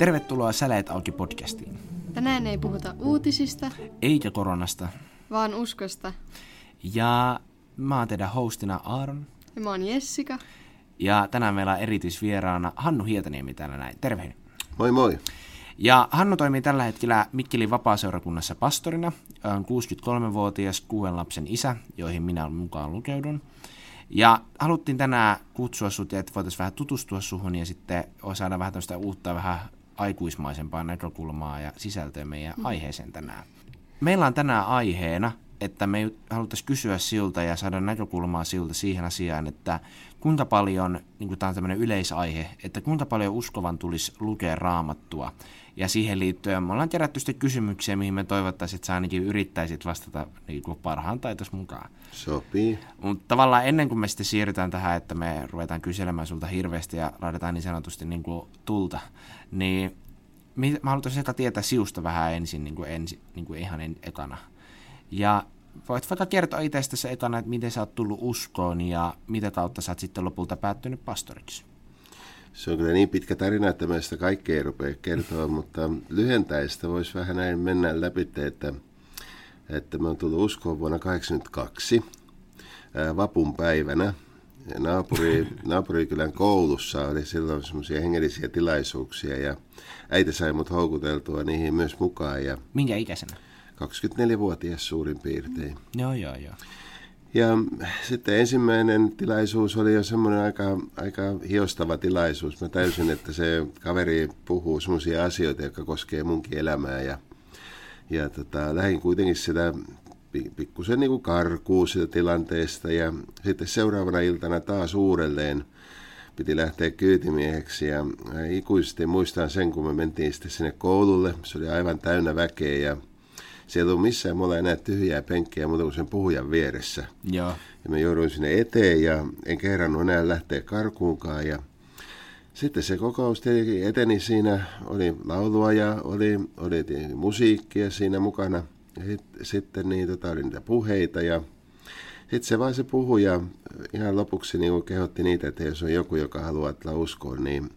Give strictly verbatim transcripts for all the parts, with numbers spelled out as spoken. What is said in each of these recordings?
Tervetuloa Säleet auki -podcastiin. Tänään ei puhuta uutisista. Eikä koronasta. Vaan uskosta. Ja mä oon teidän hostina Aaron. Ja mä oon Jessica. Ja tänään meillä on erityisvieraana Hannu Hietaniemi täällä näin. Terve. Moi moi. Ja Hannu toimii tällä hetkellä Mikkelin Vapaaseurakunnassa pastorina. On kuusikymmentäkolmevuotias kuuden lapsen isä, joihin minä mukaan lukeudun. Ja haluttiin tänään kutsua sut, että voitaisiin vähän tutustua suhun ja sitten saada vähän tämmöistä uutta, vähän aikuismaisempaa näkökulmaa ja sisältöä meidän mm. aiheeseen tänään. Meillä on tänään aiheena, että me haluttaisiin kysyä siltä ja saada näkökulmaa siltä siihen asiaan, että kuinka paljon, niin kuin tämä on tämmöinen yleisaihe, että kuinka paljon uskovan tulisi lukea Raamattua. Ja siihen liittyen me ollaan kerätty sitten kysymyksiä, mihin me toivottaisiin, että sä ainakin yrittäisit vastata niin kuin parhaan taitos mukaan. Sopii. Mutta tavallaan ennen kuin me sitten siirrytään tähän, että me ruvetaan kyselemään sulta hirveästi ja laitetaan niin sanotusti niin kuin tulta, niin mä haluaisin ehkä tietää siusta vähän ensin, niin kuin, ensi, niin kuin ihan en, ekana. Ja voit vaikka kertoa itsestäsi ekana, että miten sä oot tullut uskoon ja mitä kautta sä oot sitten lopulta päättynyt pastoriksi. Se on kyllä niin pitkä tarina, että mä sitä kaikkea ei rupea kertoa, mutta lyhentäistä voisi vähän näin mennä läpi, että, että mä oon tullut uskoon vuonna tuhatyhdeksänsataakahdeksankymmentäkaksi vapun päivänä. Naapuri, naapurikylän koulussa oli silloin semmoisia hengellisiä tilaisuuksia ja äiti sai mut houkuteltua niihin myös mukaan. Ja minkä ikäisenä? kaksikymmentäneljävuotias suurin piirtein. Joo, joo, joo. Ja sitten ensimmäinen tilaisuus oli jo semmoinen aika, aika hiostava tilaisuus. Mä täysin, että se kaveri puhuu semmoisia asioita, jotka koskee munkin elämää. Ja, ja tota, lähdin kuitenkin sitä pikkusen niin kuin karkuun sitä tilanteesta. Ja sitten seuraavana iltana taas uudelleen piti lähteä kyytimieheksi. Ja ikuisesti muistan sen, kun me mentiin sitten sinne koululle. Se oli aivan täynnä väkeä ja siellä ei ollut missään mulla enää tyhjää penkkiä muuta kuin sen puhujan vieressä. Ja, ja mä jouduin sinne eteen ja en kehdannut enää lähteä karkuunkaan. Ja sitten se kokous tietenkin eteni siinä. Oli laulua ja oli, oli musiikkia siinä mukana. Sitten, sitten niin, tota, oli niitä puheita. Ja sitten se vaan se puhuja ihan lopuksi niin kehotti niitä, että jos on joku, joka haluaa tulla uskoon, niin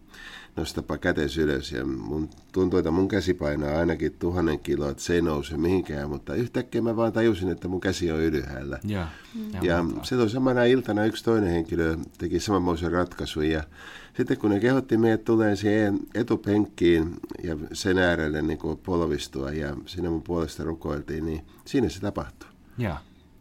nostapa kätes ylös, ja mun tuntuu, että mun käsi painaa ainakin tuhannen kiloa, että se ei nouse mihinkään, mutta yhtäkkiä mä vaan tajusin, että mun käsi on ylhäällä. Ja, ja, ja silloin samana iltana yksi toinen henkilö teki samanmoisen ratkaisun, ja sitten kun ne kehotti meidät tulee siihen etupenkkiin ja sen äärelle niin kuin polvistua, ja siinä mun puolesta rukoiltiin, niin siinä se tapahtui. Ja.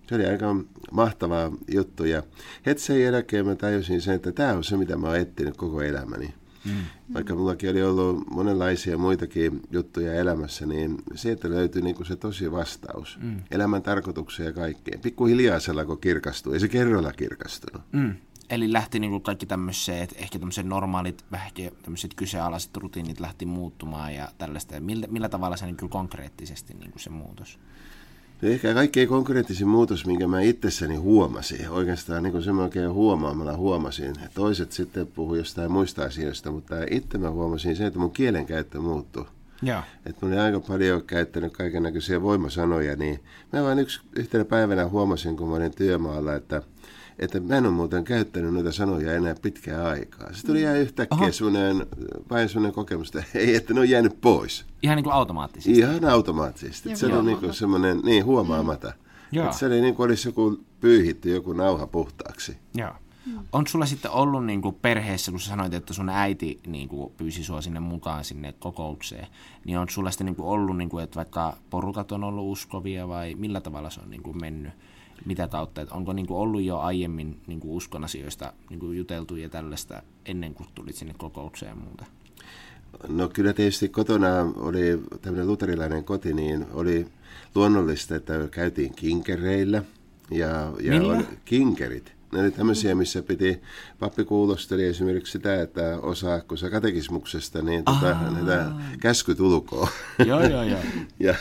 Se oli aika mahtava juttu, ja heti sen jälkeen mä tajusin sen, että tämä on se, mitä mä oon etsinyt koko elämäni. Mm. Vaikka mullakin oli ollut monenlaisia muitakin juttuja elämässä, niin sieltä löytyi niin kuin se tosi vastaus. Mm. Elämän tarkoitukseen ja kaikkeen. Pikkuhiljaa se alkoi kirkastua, ei se kerralla kirkastunut. Mm. Eli lähti niin kuin kaikki tämmöiset, ehkä tämmöiset normaalit, vähän tämmöiset kyseenalaiset rutiinit lähti muuttumaan ja tällaista. Millä, millä tavalla se niin kuin konkreettisesti niin kuin se muutos? Ehkä kaikkein konkreettisin muutos, minkä mä itsessäni huomasin, oikeastaan niin kuin se mä oikein huomaamalla huomasin. Toiset sitten puhuu jostain muista asioista, mutta itse mä huomasin sen, että mun kielenkäyttö muuttui. Yeah. Että mä olin aika paljon käyttänyt kaikennäköisiä voimasanoja, niin mä vaan yksi, yhtenä päivänä huomasin, kun mä olin työmaalla, että, että mä en ole muuten käyttänyt noita sanoja enää pitkään aikaa. Se tuli ihan yhtäkkiä semmoinen, vain semmoinen kokemus, että ei, että ne on jäänyt pois. Ihan niin kuin automaattisesti. Ihan automaattisesti. Joo, se joo, oli niin kuin semmoinen, niin huomaamatta. Mm. Se oli niin kuin olisi joku pyyhitty joku nauha puhtaaksi. Joo. Mm. On sulla sitten ollut niin kuin perheessä, kun sä sanoit, että sun äiti niin kuin pyysi sua sinne mukaan sinne kokoukseen, niin on sulla sitten niin kuin ollut, niin kuin, että vaikka porukat on ollut uskovia vai millä tavalla se on niin kuin mennyt? Mitä kautta? Että onko niin kuin ollut jo aiemmin niin kuin uskon asioista niin kuin juteltu ja tällaista ennen kuin tulit sinne kokoukseen ja muuta? No kyllä tietysti kotona oli tämmöinen luterilainen koti, niin oli luonnollista, että käytiin kinkereillä. Ja, ja oli kinkerit. Ne oli tämmöisiä, missä piti, pappi kuulosteli esimerkiksi sitä, että osaako sä katekismuksesta, niin tota, näitä käskyt ulkoa. Joo, joo, joo. Ja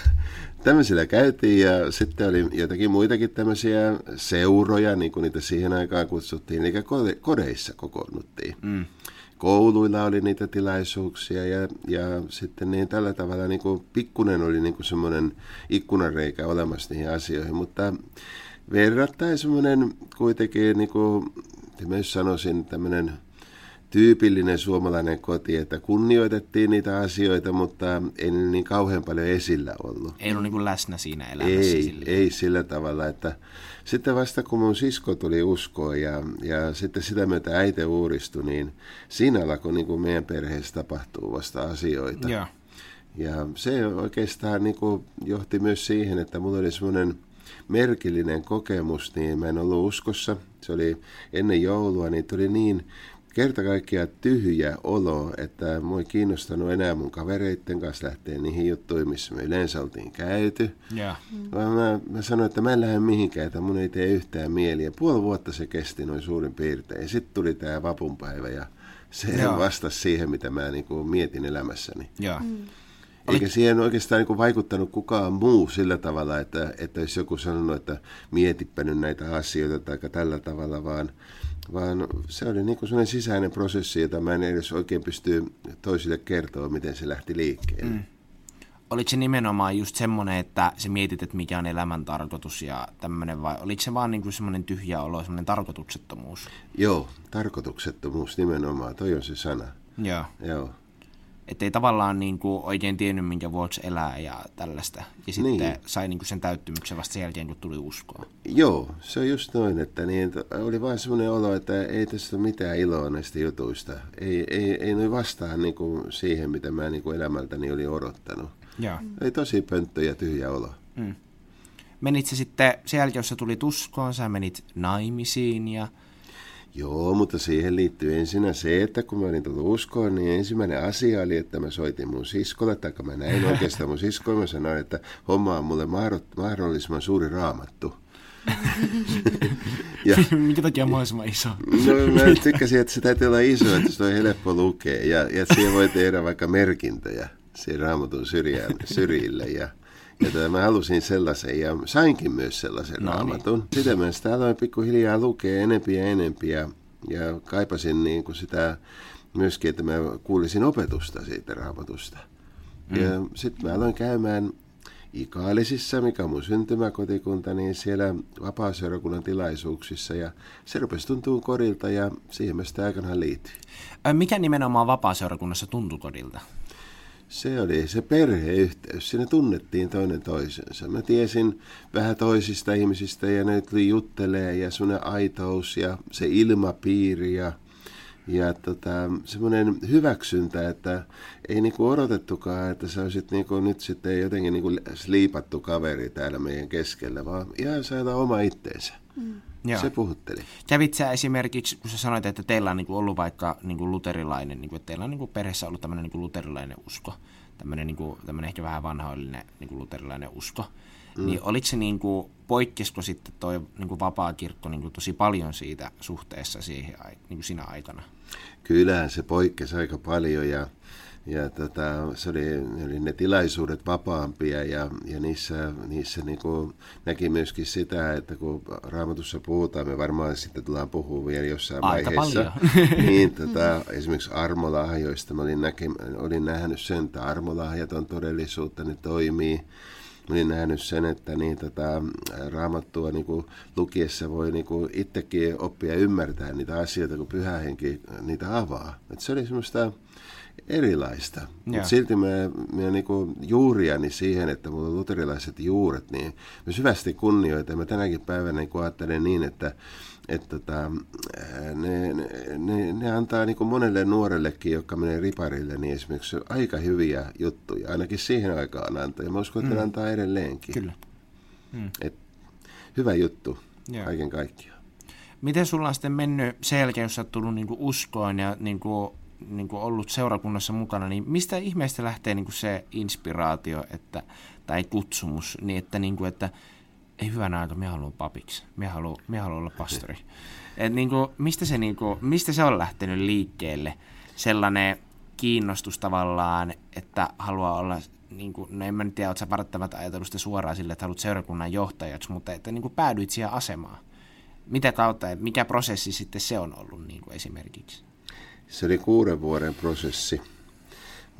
tämmöisillä käytiin, ja sitten oli jotakin muitakin tämmöisiä seuroja, niin kuin niitä siihen aikaan kutsuttiin, eli kodeissa kokoonnuttiin. Mm. Kouluilla oli niitä tilaisuuksia ja, ja sitten niin tällä tavalla niin kuin pikkunen oli niin kuin semmoinen ikkunanreikä olemassa niihin asioihin, mutta verrattain semmoinen kuitenkin, niin kuin mä sanoisin, tämmöinen tyypillinen suomalainen koti, että kunnioitettiin niitä asioita, mutta ei ne niin kauhean paljon esillä ollut. Ei ollut niin kuin läsnä siinä elämässä. Ei, sillä. ei sillä tavalla. Että sitten vasta kun mun sisko tuli uskoon ja, ja sitten sitä myötä äite uuristui, niin siinä alkoi niin kuin meidän perheessä tapahtuu vasta asioita. Ja, ja se oikeastaan niin kuin johti myös siihen, että mulla oli semmoinen merkillinen kokemus, niin mä en ollut uskossa. Se oli ennen joulua, niin tuli niin kerta kaikkiaan tyhjä olo, että mua ei kiinnostanut enää mun kavereitten kanssa lähteä niihin juttuihin, missä me yleensä oltiin käyty. Yeah. Mä, mä sanoin, että mä en lähde mihinkään, että mun ei tee yhtään mieliä. Puoli vuotta se kesti noin suurin piirtein. Sitten tuli tää vapunpäivä ja se yeah. vastasi siihen, mitä mä niinku mietin elämässäni. Yeah. Mm. Eikä siihen oikeastaan niin kuin vaikuttanut kukaan muu sillä tavalla, että, että jos joku sanonut, että mietipä nyt näitä asioita tai tällä tavalla, vaan, vaan se oli niin kuin sellainen sisäinen prosessi, jota mä en edes oikein pysty toisille kertoa, miten se lähti liikkeelle. Mm. Oliko se nimenomaan just semmoinen, että sä mietit, että mikä on elämän tarkoitus ja tämmöinen, vai oliko se vaan niin kuin semmoinen tyhjä olo, semmoinen tarkoituksettomuus? Joo, tarkoituksettomuus nimenomaan, toi on se sana. Joo. Joo. Että ei tavallaan niin kuin oikein tiennyt, minkä vuoksi elää ja tällaista. Ja sitten niin. sai niin kuin sen täyttymyksen vasta sen jälkeen, kun tuli uskoa. Joo, se on just noin. Että niin, oli vaan semmoinen olo, että ei tästä ole mitään iloa näistä jutuista. Ei, ei, ei noin vastaa niin kuin siihen, mitä mä niin kuin elämältäni olin odottanut. Joo. Ei tosi pönttö ja tyhjä olo. Mm. Menit se sitten sen jälkeen, jos sä tulit uskoon, sä menit naimisiin ja... Joo, mutta siihen liittyy ensinnä se, että kun mä olin tullut uskoon, niin ensimmäinen asia oli, että mä soitin mun siskolle, tai mä näin oikeastaan mun siskolle, mä sanoin, että homma on mulle mahdollisimman suuri raamattu. ja, Minkä takia mahdollisimman iso? No mä tykkäsin, että se täytyy olla iso, että se on helppo lukea, ja, ja siihen voi tehdä vaikka merkintöjä siihen raamatun syrjään, syrjille, ja... Ja mä halusin sellaisen ja sainkin myös sellaisen no, raamatun. Niin. Sitä mä sitä aloin pikkuhiljaa lukea enempi ja enempi ja, ja kaipasin niin kuin sitä myöskin, että mä kuulisin opetusta siitä raamatusta. Mm. Ja sitten mä aloin käymään Ikaalisissa, mikä on mun syntymäkotikunta, niin siellä Vapaaseurakunnan tilaisuuksissa ja se rupesi tuntuu kodilta ja siihen mä sitä aikanaan liityin. Mikä nimenomaan Vapaaseurakunnassa tuntui kodilta? Se oli se perheyhteys. Siinä tunnettiin toinen toisensa. Mä tiesin vähän toisista ihmisistä ja ne tuli juttelemaan ja semmoinen aitous ja se ilmapiiri ja, ja tota, semmoinen hyväksyntä, että ei niinku odotettukaan, että sä olisit niinku nyt sitten jotenkin niinku liipattu kaveri täällä meidän keskellä, vaan ihan saada oma itteensä. Mm. Joo. Se puhutteli. Kävit sä esimerkiksi, kun sä sanoit, että teillä on niinku ollut vaikka niinku luterilainen, niinku, että teillä on niinku perheessä ollut tämmöinen niinku luterilainen usko, tämmöinen niinku, ehkä vähän vanhoillinen niinku luterilainen usko, mm. niin oliko se niinku, poikkesiko sitten toi niinku vapaakirkko niinku, tosi paljon siitä suhteessa siihen, niinku sinä aikana? Kyllähän se poikkesi aika paljon ja, ja tota, se oli, oli ne tilaisuudet vapaampia ja, ja niissä, niissä niinku näki myöskin sitä, että kun raamatussa puhutaan, me varmaan sitten tullaan puhumaan vielä jossain aika vaiheessa. Niin, tota, esimerkiksi armolahjoista mä olin, näke, olin nähnyt sen, että armolahjat on todellisuutta, ne toimii. Mä olin nähnyt sen, että niin, tota, raamattua niin kuin lukiessa voi niin kuin itsekin oppia ymmärtää niitä asioita, kun pyhä henki niitä avaa. Et se oli semmoista erilaista. Mut silti mä, mä niin kuin juuriani siihen, että mulla on luterilaiset juuret, niin mä syvästi kunnioitan. Mä tänäkin päivänä niin kuin ajattelen niin, että et tota, ne, ne, ne antaa niin kuin monelle nuorellekin, jotka menee riparille, niin esimerkiksi aika hyviä juttuja. Ainakin siihen aikaan antoi. Mä uskon, että mm. antaa edelleenkin. Kyllä. Mm. Et, hyvä juttu yeah. kaiken kaikkiaan. Miten sulla on sitten mennyt sen jälkeen, jos sä oot tullut niin kuin uskoon ja niin kuin, niin kuin ollut seurakunnassa mukana, niin mistä ihmeestä lähtee niin kuin se inspiraatio että, tai kutsumus, niin että... Niin kuin, että ei hyvänä aika, minä haluan papiksi, minä haluan, minä haluan olla pastori. Et niinku, mistä, se niinku, mistä se on lähtenyt liikkeelle? Sellainen kiinnostus tavallaan, että haluaa olla, niinku, no en mä nyt tiedä, oletko sä välttämättä ajatellut sitä suoraan sille, että haluat seurakunnan johtajaksi, mutta että niinku, päädyit siihen asemaan. Mitä kautta, mikä prosessi sitten se on ollut niinku, esimerkiksi? Se oli kuuden vuoden prosessi.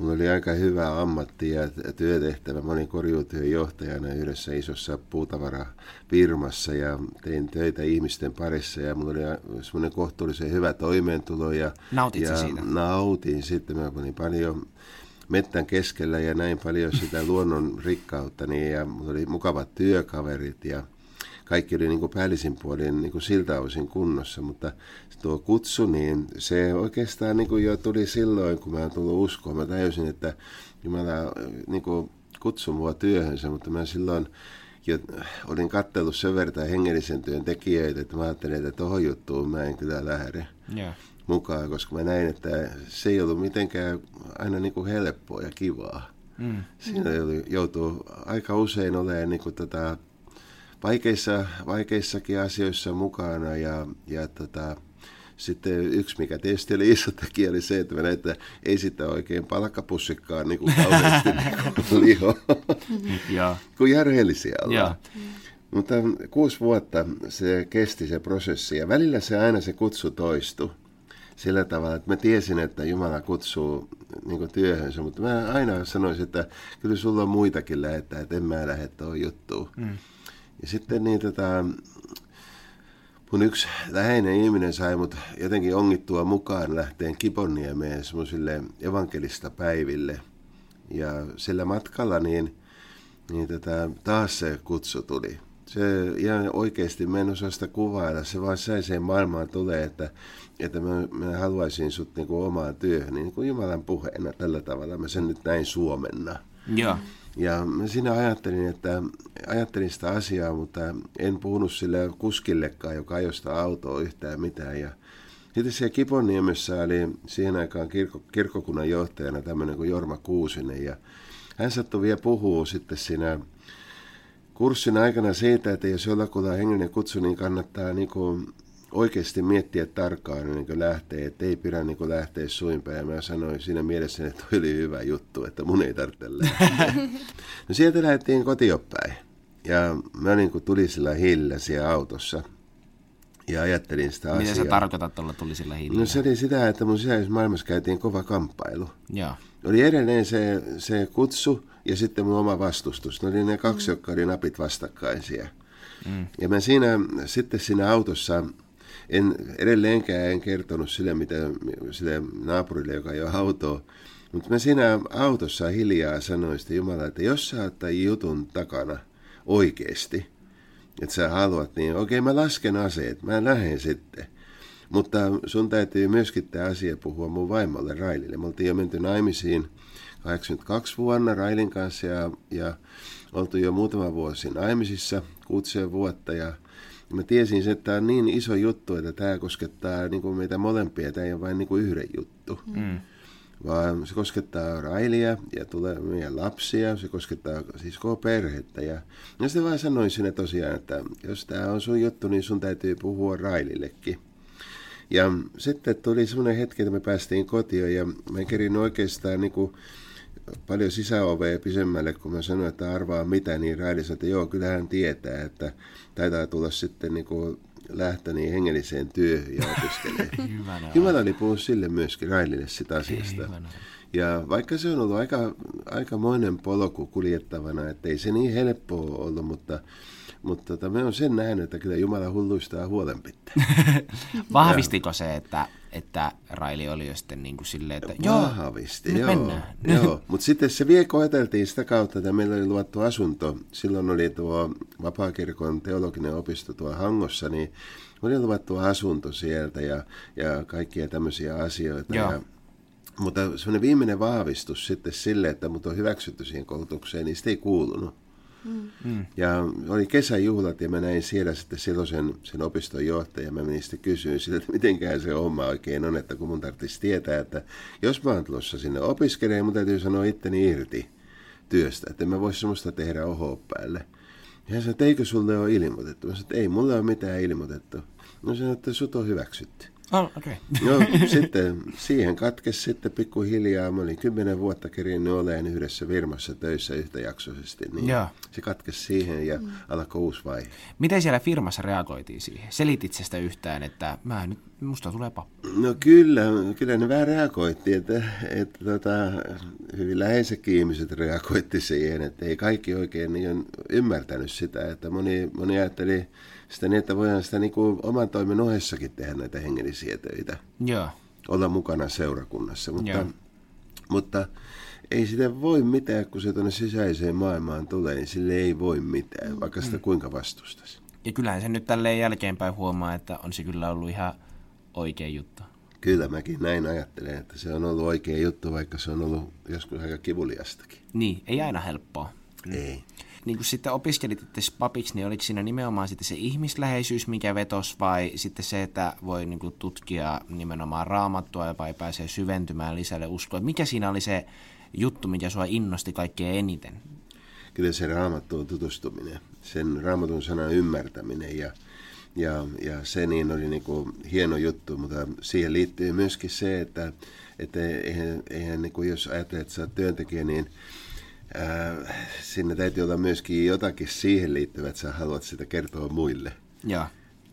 Minulla oli aika hyvä ammatti ja työtehtävä. Mä olin korjuutyön johtajana yhdessä isossa puutavarafirmassa ja tein töitä ihmisten parissa ja mulla oli semmoinen kohtuullisen hyvä toimeentulo. Ja, ja siitä? Nautin sitten. Mä olin paljon mettän keskellä ja näin paljon sitä luonnon rikkautta niin, ja mulla oli mukavat työkaverit ja kaikki oli niin kuin päällisin puolin niin kuin siltä osin kunnossa, mutta tuo kutsu, niin se oikeastaan niin kuin jo tuli silloin, kun mä tulin uskoon. Mä tajusin, että Jumala niin kuin kutsui mua työhönsä, mutta mä silloin jo olin katsellut sen verran hengellisen työn tekijöitä, että mä ajattelin, että tohon juttuun mä en kyllä lähde yeah. mukaan, koska mä näin, että se ei ollut mitenkään aina niin kuin helppoa ja kivaa. Mm. Siinä joutuu aika usein olemaan niin kuin tätä Vaikeissa, vaikeissakin asioissa mukana ja, ja tota, sitten yksi, mikä tietysti oli iso tekijä, oli se, että, näin, että ei sitä oikein palkkapussikkaan niin kuin kauheasti niin liho, kun järjellisiä ollaan. Mutta kuusi vuotta se kesti se prosessi ja välillä se aina se kutsu toistui sillä tavalla, että mä tiesin, että Jumala kutsuu niin kuin työhönsä, mutta mä aina sanoisin, että kyllä sulla on muitakin lähettää, että en mä lähde tuohon juttuun. Mm. Ja sitten niin, tota, mun yksi läheinen ihminen sai mut jotenkin ongittua mukaan lähteen Kiponniemeen semmoisille evankelistapäiville. Ja sillä matkalla niin, niin tota, taas se kutsu tuli. Se ihan oikeasti, mä en osaa sitä kuvailla, se vaan säiseen maailmaan tulee, että, että mä, mä haluaisin sut niinku omaan työhön, niin kuin Jumalan puheena tällä tavalla, mä sen nyt näin suomenna. Joo. Ja mä siinä ajattelin, että ajattelin sitä asiaa, mutta en puhunut sille kuskillekaan, joka ajoi sitä autoa yhtään mitään. Ja sitten siellä Kiponniemessä oli siihen aikaan kirkko, kirkkokunnan johtajana tämmöinen kuin Jorma Kuusinen. Ja hän sattui vielä puhua sitten siinä kurssin aikana siitä, että jos jollakulla on hengellinen kutsu, niin kannattaa niin kuin oikeasti miettiä tarkkaan, niin kuin lähtee, että ei pidä niin kuin lähteä suinpäin. Ja mä sanoin siinä mielessä, että toi oli hyvä juttu, että mun ei tarvitse lähteä. No sieltä lähdettiin kotiopäin. Ja mä niin kuin tulisilla hillä siellä autossa. Ja ajattelin sitä asiaa. Mitä sä tarkoitat tuolla tulisilla hillä? No se oli sitä, että mun sisäismaailmassa käytiin kova kamppailu. Joo. Oli edelleen se, se kutsu ja sitten mun oma vastustus. Ne oli ne kaksi, mm. jotka oli napit vastakkaisia. Mm. Ja mä siinä, sitten siinä autossa En edelleenkään en kertonut sille, mitä, sille naapurille, joka jo autoa, mutta mä siinä autossa hiljaa sanoin sitä Jumala, että jos sä oot tämän jutun takana oikeasti, että sä haluat, niin okei okay, mä lasken aseet, mä lähden sitten. Mutta sun täytyy myöskin tämä asia puhua mun vaimolle Railille. Me oltiin jo menty naimisiin kahdeksankymmentäkaksi vuonna Railin kanssa ja, ja oltiin jo muutama vuosi naimisissa, kuuteen vuotta ja mä tiesin, että tämä on niin iso juttu, että tämä koskettaa niin kuin meitä molempia. Tämä ei ole vain niin kuin yhden juttu, mm. vaan se koskettaa Railia ja tulee meidän lapsia. Se koskettaa siis koko perhettä. Ja, ja sitten vaan sanoin sinne tosiaan, että jos tämä on sun juttu, niin sun täytyy puhua Railillekin. Ja sitten tuli semmoinen hetki, että me päästiin kotiin ja mä en kerin oikeastaan niin kuin paljon sisäovea pisemmälle, kun mä sanoin, että arvaa mitä, niin Raili sanoi, että joo, kyllähän hän tietää, että taitaa tulla sitten niin kuin lähtö niin hengelliseen työhön ja opiskelee. Jumala oli puhunut sille myöskin, Railille, sitä asiasta. Ja vaikka se on ollut aika, aikamoinen polku kuljettavana, ettei se niin helppoa ollut, mutta Mutta tota, me on sen nähnyt, että kyllä Jumala hulluistaa huolenpitää. Vahvistiko se, että, että Raili oli jo sitten niin kuin silleen, että joo, vahvisti, joo, mennään. Joo. Mutta sitten se vielä koeteltiin sitä kautta, että meillä oli luvattu asunto. Silloin oli tuo Vapaakirkon teologinen opisto tuo Hangossa, niin oli luvattu asunto sieltä ja, ja kaikkia tämmöisiä asioita. Ja, mutta semmoinen viimeinen vahvistus sitten sille, että mut on hyväksytty siihen koulutukseen, niin sitä ei kuulunut. Mm. Ja oli kesäjuhlat ja mä näin siellä sitten silloisen sen opiston johtajan. Mä menin sitten kysyin sille, että mitenkään se homma oikein on, että kun mun tarvitsisi tietää, että jos mä oon tulossa sinne opiskelemaan, mun täytyy sanoa itteni irti työstä, että mä voisi semmoista tehdä oho päälle. Ja hän sanoi, että eikö sulle ole ilmoitettu? Mä sanoin, että ei mulle ole mitään ilmoitettu. No sanoi, että sut on hyväksytty. Oh, okay. No sitten siihen katkesi sitten pikkuhiljaa. Mä olin kymmenen vuotta kerinnyt oleen yhdessä firmassa töissä yhtäjaksoisesti. Niin yeah. Se katkesi siihen ja mm. alkoi uusi vaihe. Miten siellä firmassa reagoitiin siihen? Selitit sitä yhtään, että mä, nyt, musta tulee pappi. No kyllä, kyllä ne vähän reagoitti, että, että tota, hyvin läheisetkin ihmiset reagoitti siihen, että ei kaikki oikein niin ymmärtänyt sitä, että moni, moni ajatteli sitä niin, että voidaan sitä niin kuin oman toimen ohessakin tehdä näitä hengellisiä töitä, joo, olla mukana seurakunnassa, mutta, mutta ei sitä voi mitään, kun se tuonne sisäiseen maailmaan tulee, niin sille ei voi mitään, vaikka sitä kuinka vastustaisi. Ja kyllähän se nyt tälleen jälkeenpäin huomaa, että on se kyllä ollut ihan oikea juttu. Kyllä mäkin näin ajattelen, että se on ollut oikea juttu, vaikka se on ollut joskus aika kivuliastakin. Niin, ei aina helppoa. Ei. Niin kun sitten opiskelit itse papiksi, niin oliko siinä nimenomaan sitten se ihmisläheisyys, mikä vetosi, vai sitten se, että voi niin kuin tutkia nimenomaan Raamattua, vai pääsee syventymään lisälle uskoa? Mikä siinä oli se juttu, mikä sua innosti kaikkein eniten? Kyllä se Raamattuun tutustuminen, sen Raamatun sanan ymmärtäminen ja, ja, ja se niin oli niin kuin hieno juttu, mutta siihen liittyy myöskin se, että, että eihän, eihän niin kuin jos ajattelet, että sä oot työntekijä, niin äh, sinne täytyy olla myöskin jotakin siihen liittyvää, että sä haluat sitä kertoa muille. Ja,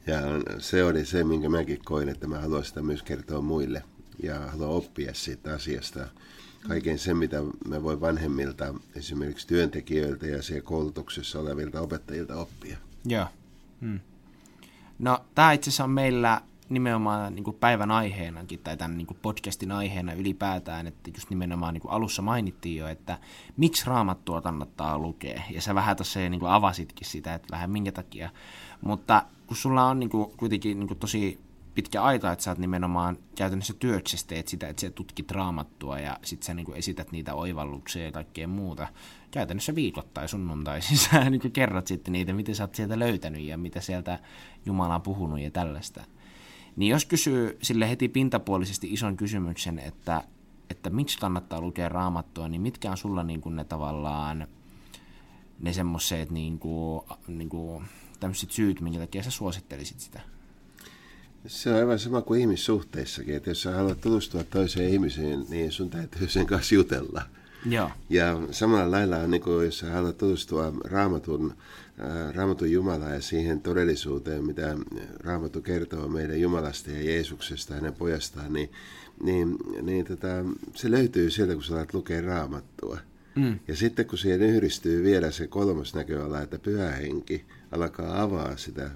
ja se oli se, minkä mäkin koin, että mä haluan sitä myös kertoa muille ja haluan oppia siitä asiasta. Kaiken sen, mitä mä voin vanhemmilta, esimerkiksi työntekijöiltä ja siellä koulutuksessa olevilta opettajilta oppia. Joo. Hmm. No, tämä itse asiassa on meillä nimenomaan niin kuin päivän aiheenakin tai tämän niin kuin podcastin aiheena ylipäätään, että just nimenomaan niin kuin alussa mainittiin jo, että miksi Raamattua kannattaa lukea. Ja sä vähän tuossa niin kuin avasitkin sitä, että vähän minkä takia. Mutta kun sulla on niin kuin kuitenkin niin kuin tosi pitkä aika, että sä oot nimenomaan käytännössä työksessä teet sitä, että sä tutkit Raamattua ja sit sä niinku esität niitä oivalluksia ja kaikkea muuta. Käytännössä viikoittain sunnuntaisin sä niinku kerrot sitten niitä, mitä sä oot sieltä löytänyt ja mitä sieltä Jumala on puhunut ja tällaista. Niin jos kysyy sille heti pintapuolisesti ison kysymyksen, että, että miksi kannattaa lukea Raamattua, niin mitkä on sulla niinku ne tavallaan ne semmoiset niinku, niinku, tämmöiset syyt, minkä takia sä suosittelisit sitä? Se on aivan sama kuin ihmissuhteissakin, että jos sä haluat tutustua toiseen ihmiseen, niin sun täytyy sen kanssa jutella. Ja, ja samalla lailla on, niin kuin, jos sä haluat tutustua Raamatun, äh, Raamatun Jumalaan ja siihen todellisuuteen, mitä Raamattu kertoo meidän Jumalasta ja Jeesuksesta, hänen pojastaan, niin, niin, niin tota, se löytyy sieltä, kun sä alat lukea Raamattua. Mm. Ja sitten kun siihen yhdistyy vielä se kolmas näköala, että Pyhä Henki alkaa avaa sitä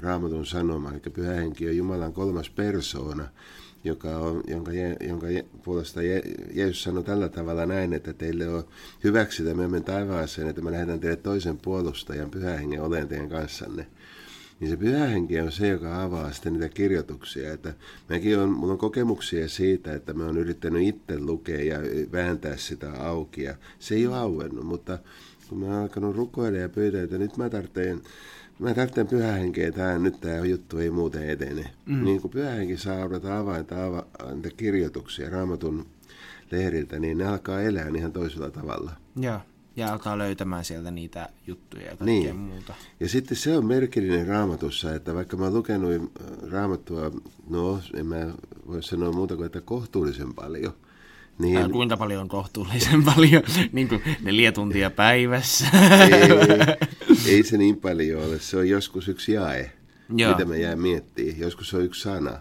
Raamatun sanoma, eli Pyhä Henki on Jumalan kolmas persoona, joka on, jonka, je, jonka je, puolesta je, Jeesus sanoi tällä tavalla näin, että teille on hyväksi, että me menen taivaaseen, että mä lähetän teille toisen puolustajan, Pyhä Hengen, olen teidän kanssanne. Niin se Pyhä Henki on se, joka avaa sitten niitä kirjoituksia. Että mäkin on, mulla on kokemuksia siitä, että mä oon yrittänyt itse lukea ja vääntää sitä auki. Ja se ei ole auennut, mutta kun mä oon alkanut rukoilla ja pyytää, että nyt mä tarvitsen Mä tarvitsen Pyhä Henkeä tähän, nyt tämä juttu ei muuten etene. Mm. Niin kun Pyhä Henki saa aurata avainta ava, kirjoituksia Raamatun lehdeltä, niin ne alkaa elää ihan toisella tavalla. Joo, ja alkaa löytämään sieltä niitä juttuja ja kaikkea niin muuta. Ja sitten se on merkillinen Raamatussa, että vaikka mä oon lukenut Raamattua, no en mä voi sanoa muuta kuin, että kohtuullisen paljon. Niin. Tai kuinka paljon on kohtuullisen paljon, niin kuin neljä tuntia päivässä. Ei, ei se niin paljon ole, se on joskus yksi jae, joo, mitä mä jään miettimään. Joskus on yksi sana.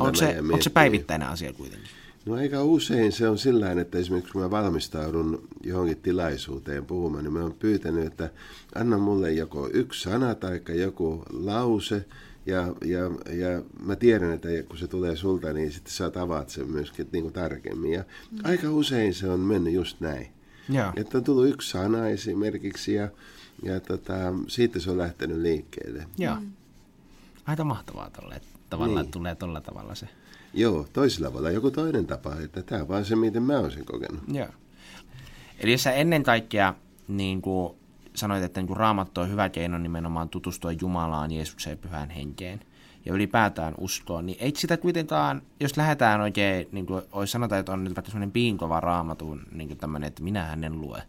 Onko se, onko se päivittäinen asia kuitenkin? No aika usein se on sillain, että esimerkiksi kun mä valmistaudun johonkin tilaisuuteen puhumaan, niin mä oon pyytänyt, että anna mulle joko yksi sana tai joku lause. Ja, ja, ja mä tiedän, että kun se tulee sulta, niin sitten sä avaat sen myöskin niin kuin tarkemmin. Ja aika usein se on mennyt just näin. Yeah. Että on tullut yksi sana esimerkiksi ja, ja tota, siitä se on lähtenyt liikkeelle. Joo. Aika mahtavaa tolle, tavallaan, niin tulee tolla tavalla se. Joo, toisella voi olla joku toinen tapa, että tämä on vaan se, miten mä oon sen kokenut. Joo. Eli jos sä ennen kaikkea niin kuin sanoit, että niin Raamattu on hyvä keino nimenomaan tutustua Jumalaan, Jeesukseen ja Pyhään Henkeen ja ylipäätään uskoon, niin eikö sitä kuitenkaan, jos lähdetään oikein, niin kuin sanotaan, että on nyt vaikka sellainen piinkova Raamatun niin tämmöinen, että minähän en lue,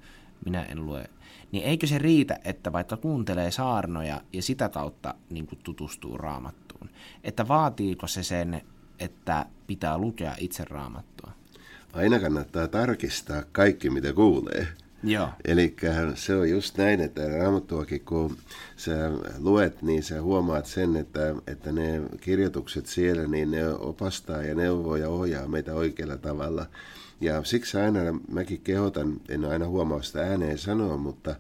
minä en lue, niin eikö se riitä, että vaikka kuuntelee saarnoja ja sitä kautta niin tutustuu Raamattuun? Että vaatiiko se sen, että pitää lukea itse Raamattua? Aina kannattaa tarkistaa kaikki, mitä kuulee. Eli se on just näin, että Raamattuakin kun sä luet, niin sä huomaat sen, että, että ne kirjoitukset siellä, niin ne opastaa ja neuvoo ja ohjaa meitä oikealla tavalla. Ja siksi aina mäkin kehotan, en aina huomaa sitä ääneen sanoa, mutta,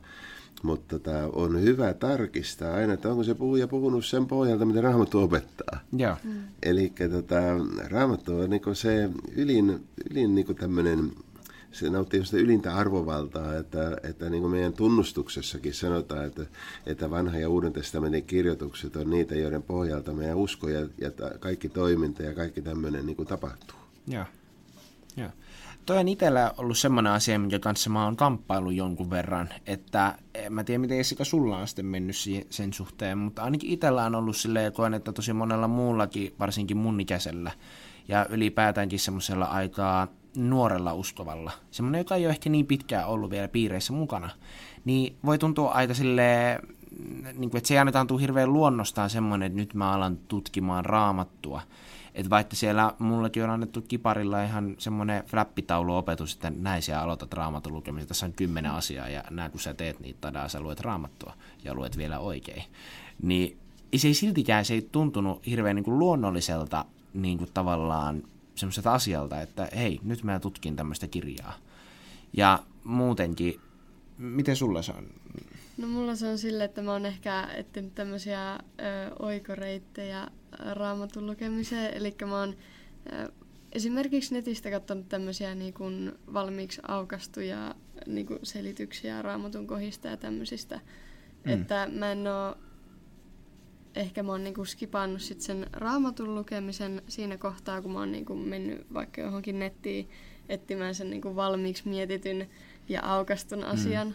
mutta tata, on hyvä tarkistaa aina, että onko se puhuja puhunut sen pohjalta, mitä Raamattu opettaa. Mm. Eli tota, Raamattu on niinku se ylin, ylin niinku tämmöinen, se nauttii sitä ylintä arvovaltaa, että, että niin kuin meidän tunnustuksessakin sanotaan, että, että vanha ja uuden testamentin kirjoitukset on niitä, joiden pohjalta meidän usko ja, ja kaikki toiminta ja kaikki tämmöinen niin kuin tapahtuu. Joo. Joo. Toi on itsellä ollut semmoinen asia, jonka kanssa mä oon kamppaillut jonkun verran, että en mä tiedä, miten Jessica sulla on sitten mennyt sen suhteen, mutta ainakin itsellä on ollut silleen, ja koen, että tosi monella muullakin, varsinkin mun ikäisellä ja ylipäätäänkin semmoisella aikaa nuorella uskovalla, semmoinen, joka ei ole ehkä niin pitkään ollut vielä piireissä mukana, niin voi tuntua aika silleen, niin kuin, että se ei annetaan tuu hirveän luonnostaan semmoinen, että nyt mä alan tutkimaan Raamattua. Että vaikka siellä mullekin on annettu kiparilla ihan semmoinen flappitauluopetus, että näin siellä aloitat Raamatun lukemisen, tässä on kymmenen asiaa ja nää kun sä teet niitä, tadaa, sä luet Raamattua ja luet vielä oikein. Niin se ei siltikään, se ei tuntunut hirveän niin kuin luonnolliselta niin kuin tavallaan semmoiselta asialta, että hei, nyt mä tutkin tämmöistä kirjaa. Ja muutenkin, miten sulla se on? No mulla se on sille, että mä oon ehkä etsinyt tämmöisiä ö, oikoreittejä Raamatun lukemiseen, eli mä oon ö, esimerkiksi netistä katsonut tämmöisiä niin kuin valmiiksi aukastuja niin kuin selityksiä Raamatun kohdista ja tämmöisistä, mm. että mä en oo, ehkä mä oon niin kuin skipannut sit sen Raamatun lukemisen siinä kohtaa, kun mä oon niin kuin mennyt vaikka johonkin nettiin etsimään sen niin kuin valmiiksi mietityn ja aukastun asian. Mm.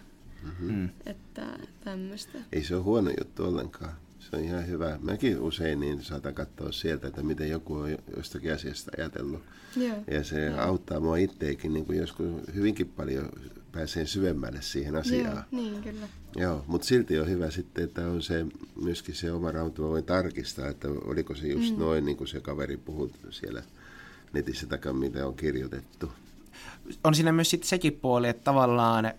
Mm-hmm. Että tämmöistä. Ei se ole huono juttu ollenkaan. Se on ihan hyvä. Mäkin usein niin saatan katsoa sieltä, että miten joku on jostakin asiasta ajatellut. Joo. Ja se Joo. auttaa mua itteikin, niin kuin joskus hyvinkin paljon pääsee syvemmälle siihen asiaan. Joo, niin kyllä. Joo, mutta silti on hyvä sitten, että on se, myöskin se oma Raamattu. Mä voin tarkistaa, että oliko se just mm. noin, niin kuin se kaveri puhui siellä netissä takaa, mitä on kirjoitettu. On siinä myös sitten sekin puoli, että tavallaan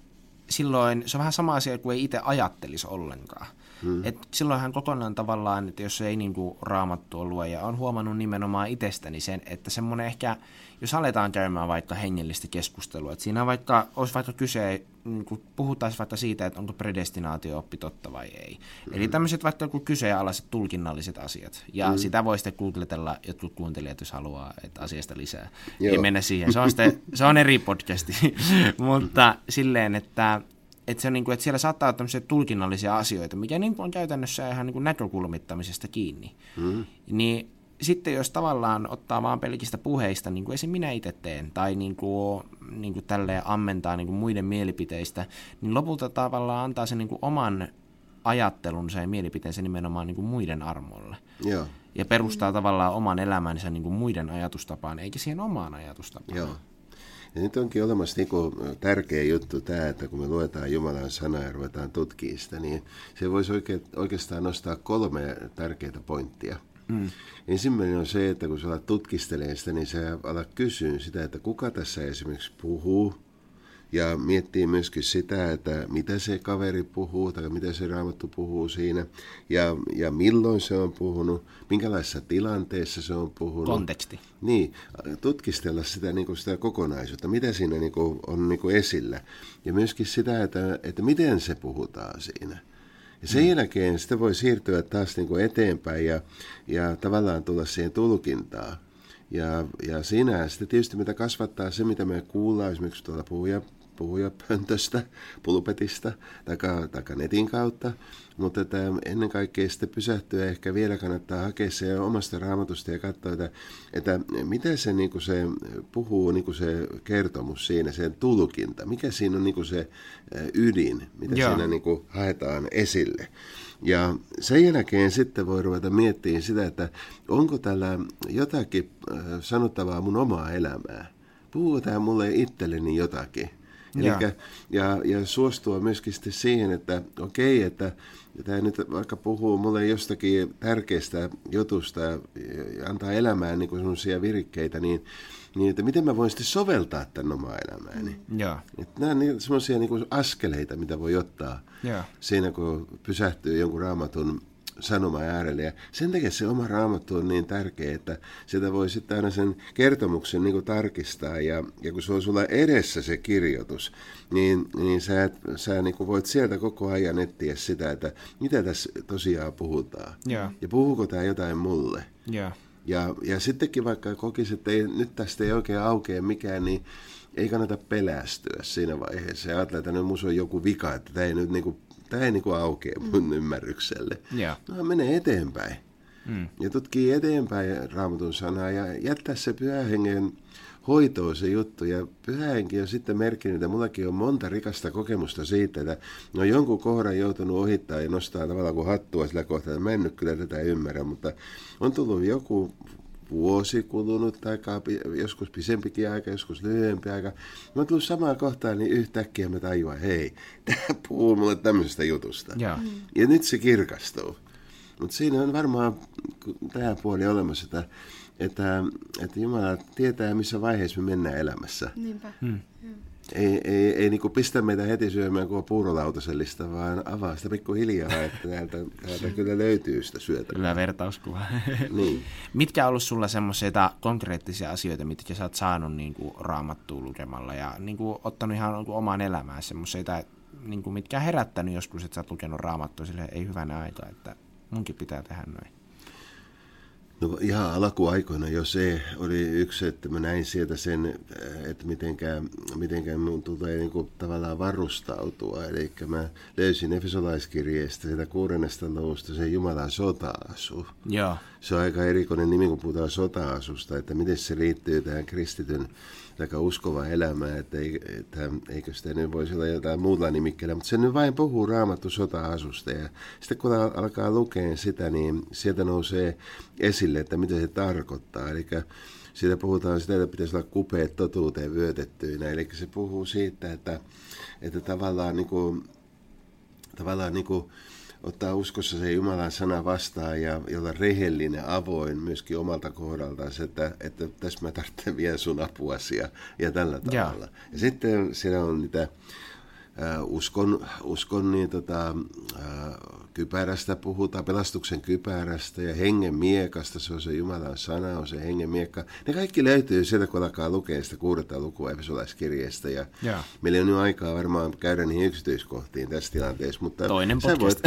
silloin se on vähän sama asia kuin ei itse ajattelisi ollenkaan. Hmm. Et silloinhan kokonaan tavallaan, että jos ei niinku Raamattua lue, ja on huomannut nimenomaan itsestäni sen, että semmoinen ehkä, jos aletaan käymään vaikka hengellistä keskustelua, että siinä vaikka, olisi vaikka kyse, niinku puhuttaisiin vaikka siitä, että onko predestinaatio-oppi totta vai ei. Hmm. Eli tämmöiset vaikka joku kyseenalaiset tulkinnalliset asiat, ja hmm. sitä voi sitten googletella jotkut kuuntelijat, jos haluaa, että asiasta lisää. Joo. Ei mennä siihen, se on, sitten, se on eri podcasti, mutta silleen, että Että, se on niin kuin, että siellä saattaa olla tämmöisiä tulkinnallisia asioita, mikä niin on käytännössä ihan niin kuin näkökulmittamisesta kiinni. Mm. Niin sitten jos tavallaan ottaa vaan pelkistä puheista, niin kuin esim. Minä itse teen, tai niin kuin, niin kuin tälleen ammentaa niin kuin muiden mielipiteistä, niin lopulta tavallaan antaa sen niin kuin oman ajattelunsa ja mielipiteensä nimenomaan niin kuin muiden armoille. Joo. Ja perustaa mm. tavallaan oman elämänsä niin kuin muiden ajatustapaan, eikä siihen omaan ajatustapaan. Joo. Ja nyt onkin olemassa niinku tärkeä juttu tämä, että kun me luetaan Jumalan sanaa ja ruvetaan tutkimaan sitä, niin se voisi oikein, oikeastaan nostaa kolme tärkeää pointtia. Mm. Ensimmäinen on se, että kun sä alat tutkistelemaan sitä, niin sä alat kysyä sitä, että kuka tässä esimerkiksi puhuu. Ja miettii myöskin sitä, että mitä se kaveri puhuu tai mitä se Raamattu puhuu siinä ja, ja milloin se on puhunut, minkälaisessa tilanteessa se on puhunut. Konteksti. Niin, tutkistella sitä, niin kuin sitä kokonaisuutta, mitä siinä niin kuin, on niin kuin esillä ja myöskin sitä, että, että miten se puhutaan siinä. Ja sen jälkeen sitä voi siirtyä taas niin kuin eteenpäin ja, ja tavallaan tulla siihen tulkintaan. Ja, ja siinä sitten tietysti mitä kasvattaa se, mitä me kuullaan esimerkiksi tuolla puhuja. puhujapöntöstä, pulpetista, takaa, takaa netin kautta, mutta että ennen kaikkea sitten pysähtyä ehkä vielä kannattaa hakea se omasta Raamatusta ja katsoa, että, että miten se, niin kuin se puhuu, niin kuin se kertomus siinä, sen tulkinta, mikä siinä on niin kuin se ydin, mitä Joo. siinä niin kuin haetaan esille. Ja sen jälkeen sitten voi ruveta miettimään sitä, että onko tällä jotakin sanottavaa mun omaa elämää, puhuuko tämä mulle itselleni jotakin. Elikkä, ja, ja suostua myöskin siihen, että okei, että tämä nyt vaikka puhuu mulle jostakin tärkeästä jutusta ja antaa elämään niin kuin sellaisia virikkeitä, niin, niin että miten mä voin sitten soveltaa tämän omaa elämääni. Yeah. Että nämä on semmoisia niin askeleita, mitä voi ottaa yeah. siinä, kun pysähtyy jonkun Raamatun sanoman äärelle. Ja sen takia se oma Raamattu on niin tärkeä, että sitä voi sitten aina sen kertomuksen niin kuin tarkistaa. Ja, ja kun se on sulla edessä se kirjoitus, niin, niin sä, sä niin kuin voit sieltä koko ajan etsiä sitä, että mitä tässä tosiaan puhutaan. Yeah. Ja puhuuko tämä jotain mulle. Yeah. Ja, ja sittenkin vaikka kokisi, että ei, nyt tästä ei oikein aukea mikään, niin ei kannata pelästyä siinä vaiheessa. Ja ajatella, että nyt minussa on joku vika, että tämä ei nyt niin kuin, tämä ei niin kuin aukea mun mm. ymmärrykselle. Yeah. No, menee eteenpäin. Mm. Ja tutkii eteenpäin Raamatun sanaa ja jättää se pyhähengen hoitoon se juttu. Ja pyhähenki on sitten merkinnyt, että mullakin on monta rikasta kokemusta siitä, että no jonkun kohdan joutunut ohittaa ja nostaa tavallaan kuin hattua sillä kohtaa. Mä en nyt kyllä tätä ymmärrä, mutta on tullut joku vuosi kulunut, tai joskus pisempikin aika, joskus lyhyempi aika. Mä oon tullut samaan kohtaan, niin yhtäkkiä mä tajuan, hei, tämä puhuu mulle tämmöisestä jutusta. Ja, ja nyt se kirkastuu. Mutta siinä on varmaan tämä puoli olemassa, että, että, että Jumala tietää, missä vaiheessa me mennään elämässä. Niinpä. Hmm. Ei, ei, ei niin pistä meitä heti syömään kuin puurolautasellista, vaan avaa sitä pikkuhiljaa, että täältä, täältä kyllä löytyy sitä syötä. Kyllä vertauskuva. Niin. Mitkä on ollut sulla semmoisia konkreettisia asioita, mitkä sä oot saanut niin kuin Raamattua lukemalla ja niin kuin ottanut ihan niin kuin omaan elämään semmoisia, niin kuin mitkä on herättänyt joskus, että sä oot lukenut Raamattua silleen, ei hyvänä aikaa, että munkin pitää tehdä noin. No ihan alkuaikoina jo se oli yksi, että mä näin sieltä sen, että mitenkään, mitenkään mun tulee niin kuin tavallaan varustautua. Eli mä löysin Efesolaiskirjeestä sieltä kuudennesta luvusta sen Jumalan sota-asu. Joo. Se on aika erikoinen nimi, kun puhutaan sota-asusta, että miten se liittyy tähän kristityn aika uskovaan elämään, että, että eikö sitä nyt voisi olla jotain muuta nimikkeellä, mutta se nyt vain puhuu Raamattu sota-asusta. Ja sitten kun alkaa lukea sitä, niin sieltä nousee esille, että mitä se tarkoittaa. Eli siitä puhutaan sitä, että pitäisi olla kupeet totuuteen vyötettyinä. Eli se puhuu siitä, että, että tavallaan, niin kuin, tavallaan niin kuin ottaa uskossa se Jumalan sana vastaan ja, ja olla rehellinen, avoin myöskin omalta kohdaltaan, että, että tässä mä tarvitsen vielä sun apuasi ja, ja tällä tavalla. Ja, ja sitten siellä on niitä Uh, uskon, uskon niin, tota, uh, kypärästä puhutaan, pelastuksen kypärästä ja hengen miekasta, se on se Jumalan sana, on se hengen miekka. Ne kaikki löytyy sieltä, kun alkaa lukea sitä kuudetta lukua Efesolaiskirjeestä. Ja yeah. Meillä on jo aikaa varmaan käydä niihin yksityiskohtiin tässä tilanteessa, mutta Toinen sä, voit,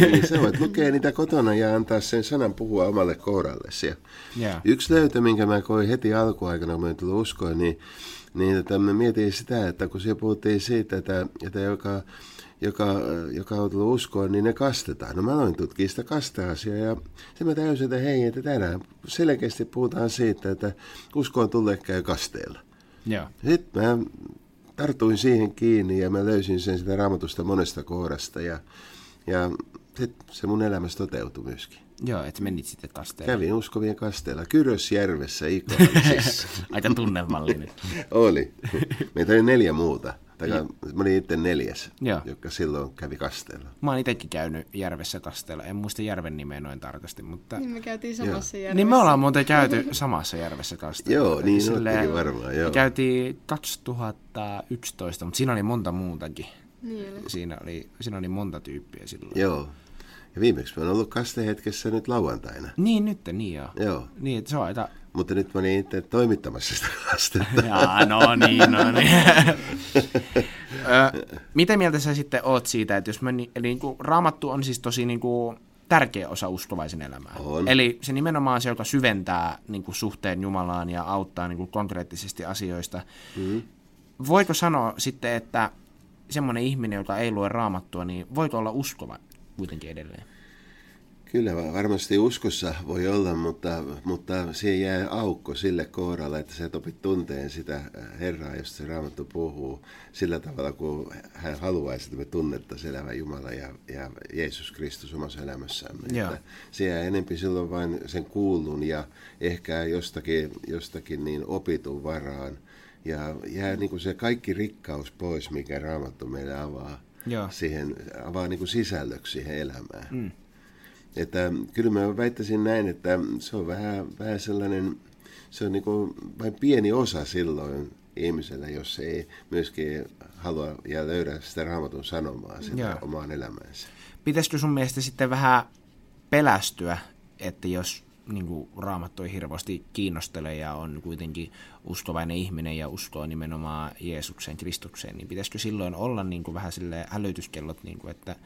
niin, sä voit lukea niitä kotona ja antaa sen sanan puhua omalle kohdallesi. Ja yeah. Yksi löytö, minkä mä koin heti alkuaikana, kun mä en tullut uskoon, niin Niin, että mä mietin sitä, että kun siellä puhuttiin siitä, että, että joka, joka, joka on tullut uskoon, niin ne kastetaan. No mä aloin tutkia sitä kaste-asiaa ja sitten mä täysin, että hei, että tänään selkeästi puhutaan siitä, että uskoon tulee käy kasteella. Yeah. Sitten mä tartuin siihen kiinni ja mä löysin sen sitä Raamatusta monesta kohdasta ja, ja sitten se mun elämässä toteutui myöskin. Joo, että menit sitten kasteella. Kävin uskovien kasteella Kyrösjärvessä Ikaalisessa. Aika tunnelmallinen. Oli. Meitä oli neljä muuta. Taka, mä olin itse neljäs, Joo. joka silloin kävi kasteella. Mä oon itsekin käynyt järvessä kasteella. En muista järven nimeä noin tarkasti, mutta niin me käytiin samassa Joo. järvessä. Niin me ollaan muuten käyty samassa järvessä kasteella. Joo, niin oltiin varmaan. Joo. Me käytiin kaksituhattayksitoista, mutta siinä oli monta muutakin. Niin oli. Siinä oli, siinä oli monta tyyppiä silloin. Joo. Ja viimeksi mä oon ollut kastehetkessä nyt lauantaina. Niin, nyt niin joo. Joo. Niin, se on aita. Mutta nyt mä olin itse toimittamassa sitä kastetta. Jaa, no niin, no niin. Ö, mitä mieltä sä sitten oot siitä, että jos mä, eli niin kuin, Raamattu on siis tosi niin kuin tärkeä osa uskovaisen elämää. On. Eli se nimenomaan on se, joka syventää niin kuin suhteen Jumalaan ja auttaa niin kuin konkreettisesti asioista. Mm-hmm. Voiko sanoa sitten, että semmoinen ihminen, joka ei lue Raamattua, niin voiko olla uskova kuitenkin edelleen? Kyllä varmasti uskossa voi olla, mutta, mutta siihen jää aukko sille kohdalle, että sä opit tunteen sitä Herraa, josta se Raamattu puhuu sillä tavalla, kun hän haluaisi, että me tunnettaisiin elävä Jumala ja, ja Jeesus Kristus omassa elämässämme. Että se jää enemmän silloin vain sen kuullun ja ehkä jostakin, jostakin niin opitun varaan. Ja jää niin kuin se kaikki rikkaus pois, mikä Raamattu meille avaa. Joo. Siihen, avaa niin kuin sisällöksi siihen elämään. Mm. Että, kyllä mä väittäisin näin, että se on vähän, vähän sellainen se on niin kuin vain pieni osa silloin ihmisellä, jos se ei myöskin halua ja löydä sitä Raamatun sanomaa sitä Joo. omaan elämäänsä. Pitäisikö sun mielestä sitten vähän pelästyä, että jos niin kuin Raamattu ei hirveästi kiinnostele ja on kuitenkin uskovainen ihminen ja uskoo nimenomaan Jeesukseen, Kristukseen, niin pitäisikö silloin olla niin kuin vähän silleen hälytyskellot, niin kuin, että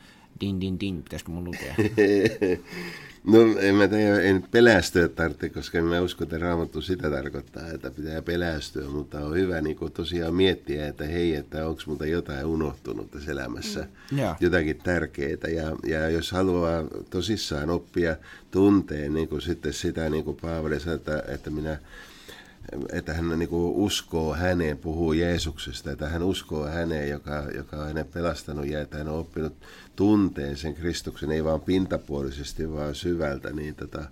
din, din, din, pitäisikö mun lukea? No en mä tiedä, en pelästyä tarvitse, koska en mä usko, että Raamattu sitä tarkoittaa, että pitää pelästyä, mutta on hyvä niin kuin tosiaan miettiä, että hei, että onko multa jotain unohtunut tässä elämässä, mm. jotakin tärkeää, ja, ja jos haluaa tosissaan oppia tunteen niin kuin sitten sitä, niin kuin Paavali sanoi, että, että minä että hän niin kuin uskoo häneen, puhuu Jeesuksesta, että hän uskoo häneen, joka, joka on hänen pelastanut ja että hän on oppinut tunteen sen Kristuksen, ei vaan pintapuolisesti, vaan syvältä, niin tota,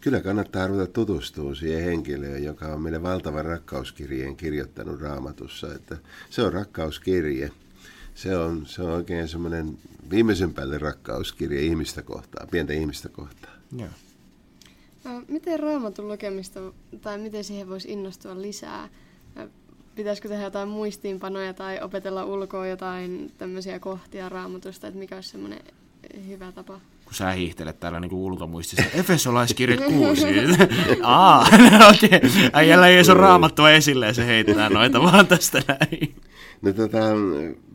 kyllä kannattaa ruveta tutustua siihen henkilöön, joka on meille valtavan rakkauskirjeen kirjoittanut Raamatussa, että se on rakkauskirje. Se on, se on oikein semmoinen viimeisen päälle rakkauskirje ihmistä kohtaan, pientä ihmistä kohtaan. Joo. Miten Raamatun lukemista, tai miten siihen voisi innostua lisää? Pitäisikö tehdä jotain muistiinpanoja tai opetella ulkoa jotain tämmöisiä kohtia Raamatusta, että mikä olisi semmoinen hyvä tapa? Kun sä hiihtelet täällä niin kuin ulkomuistissa, Efesolaiskirje kuusi. Aa, no okei. Äijällä ei ole Raamattua esille ja se heittää noita vaan tästä näin. No tota,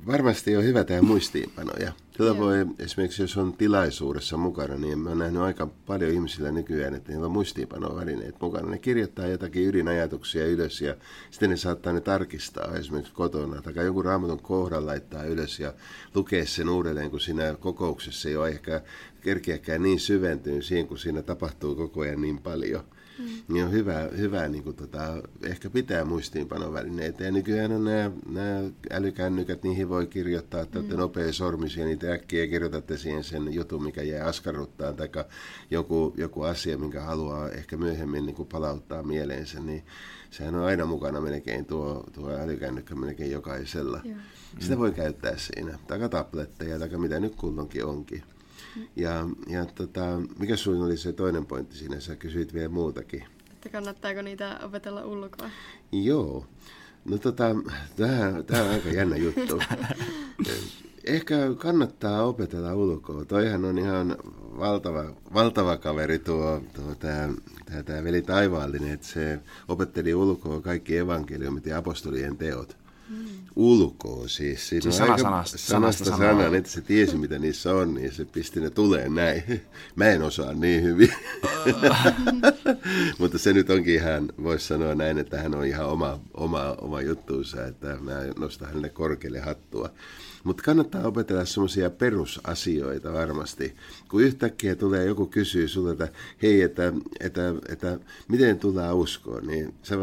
varmasti on hyvä tehdä muistiinpanoja. Tätä voi, esimerkiksi jos on tilaisuudessa mukana, niin mä oon nähnyt aika paljon ihmisillä nykyään, että niillä on muistiinpanovälineet mukana. Ne kirjoittaa jotakin ydinajatuksia ylös ja sitten ne saattaa ne tarkistaa esimerkiksi kotona. Tai jonkun Raamatun kohdan laittaa ylös ja lukee sen uudelleen, kun siinä kokouksessa ei ole ehkä kerkeäkään niin syventynyt siihen, kun siinä tapahtuu koko ajan niin paljon. Mm. Niin on hyvä, hyvä niin kuin tota, ehkä pitää muistiinpanovälineitä. Ja nykyään on nämä, nämä älykännykät, niihin voi kirjoittaa, että olette mm. nopea sormisia, niitä äkkiä kirjoitatte siihen sen jutun, mikä jää askarruttaan, tai joku, joku asia, minkä haluaa ehkä myöhemmin niin kuin palauttaa mieleensä. Niin sehän on aina mukana melkein tuo, tuo älykännykkä melkein jokaisella. Mm. Sitä voi käyttää siinä, tai tabletteja, tai mitä nyt kulloinkin onkin. Ja, ja tota, mikä sinulla oli se toinen pointti siinä? Sä kysyit vielä muutakin. Että kannattaako niitä opetella ulkoa? Joo. No tota, tämä on aika jännä juttu. Ehkä kannattaa opetella ulkoa. Toihan on ihan valtava, valtava kaveri tuo, tuo tämä Veli Taivaallinen, että se opetteli ulkoa kaikki evankeliumit ja apostolien teot. Mm. Ulkoa siis. Siinä siis sana, aika, sanasta, sanasta sanasta sanaan, että se tiesi mitä niissä on, niin se pisti ne tulee näin. Mä en osaa niin hyvin. Mutta se nyt onkin ihan, voisi sanoa näin, että hän on ihan oma, oma, oma juttuunsa, että mä nostan hänelle korkealle hattua. Mutta kannattaa opetella semmoisia perusasioita varmasti. Kun yhtäkkiä tulee joku kysyy sulle, että hei, että, että, että miten tullaan uskoon, niin sä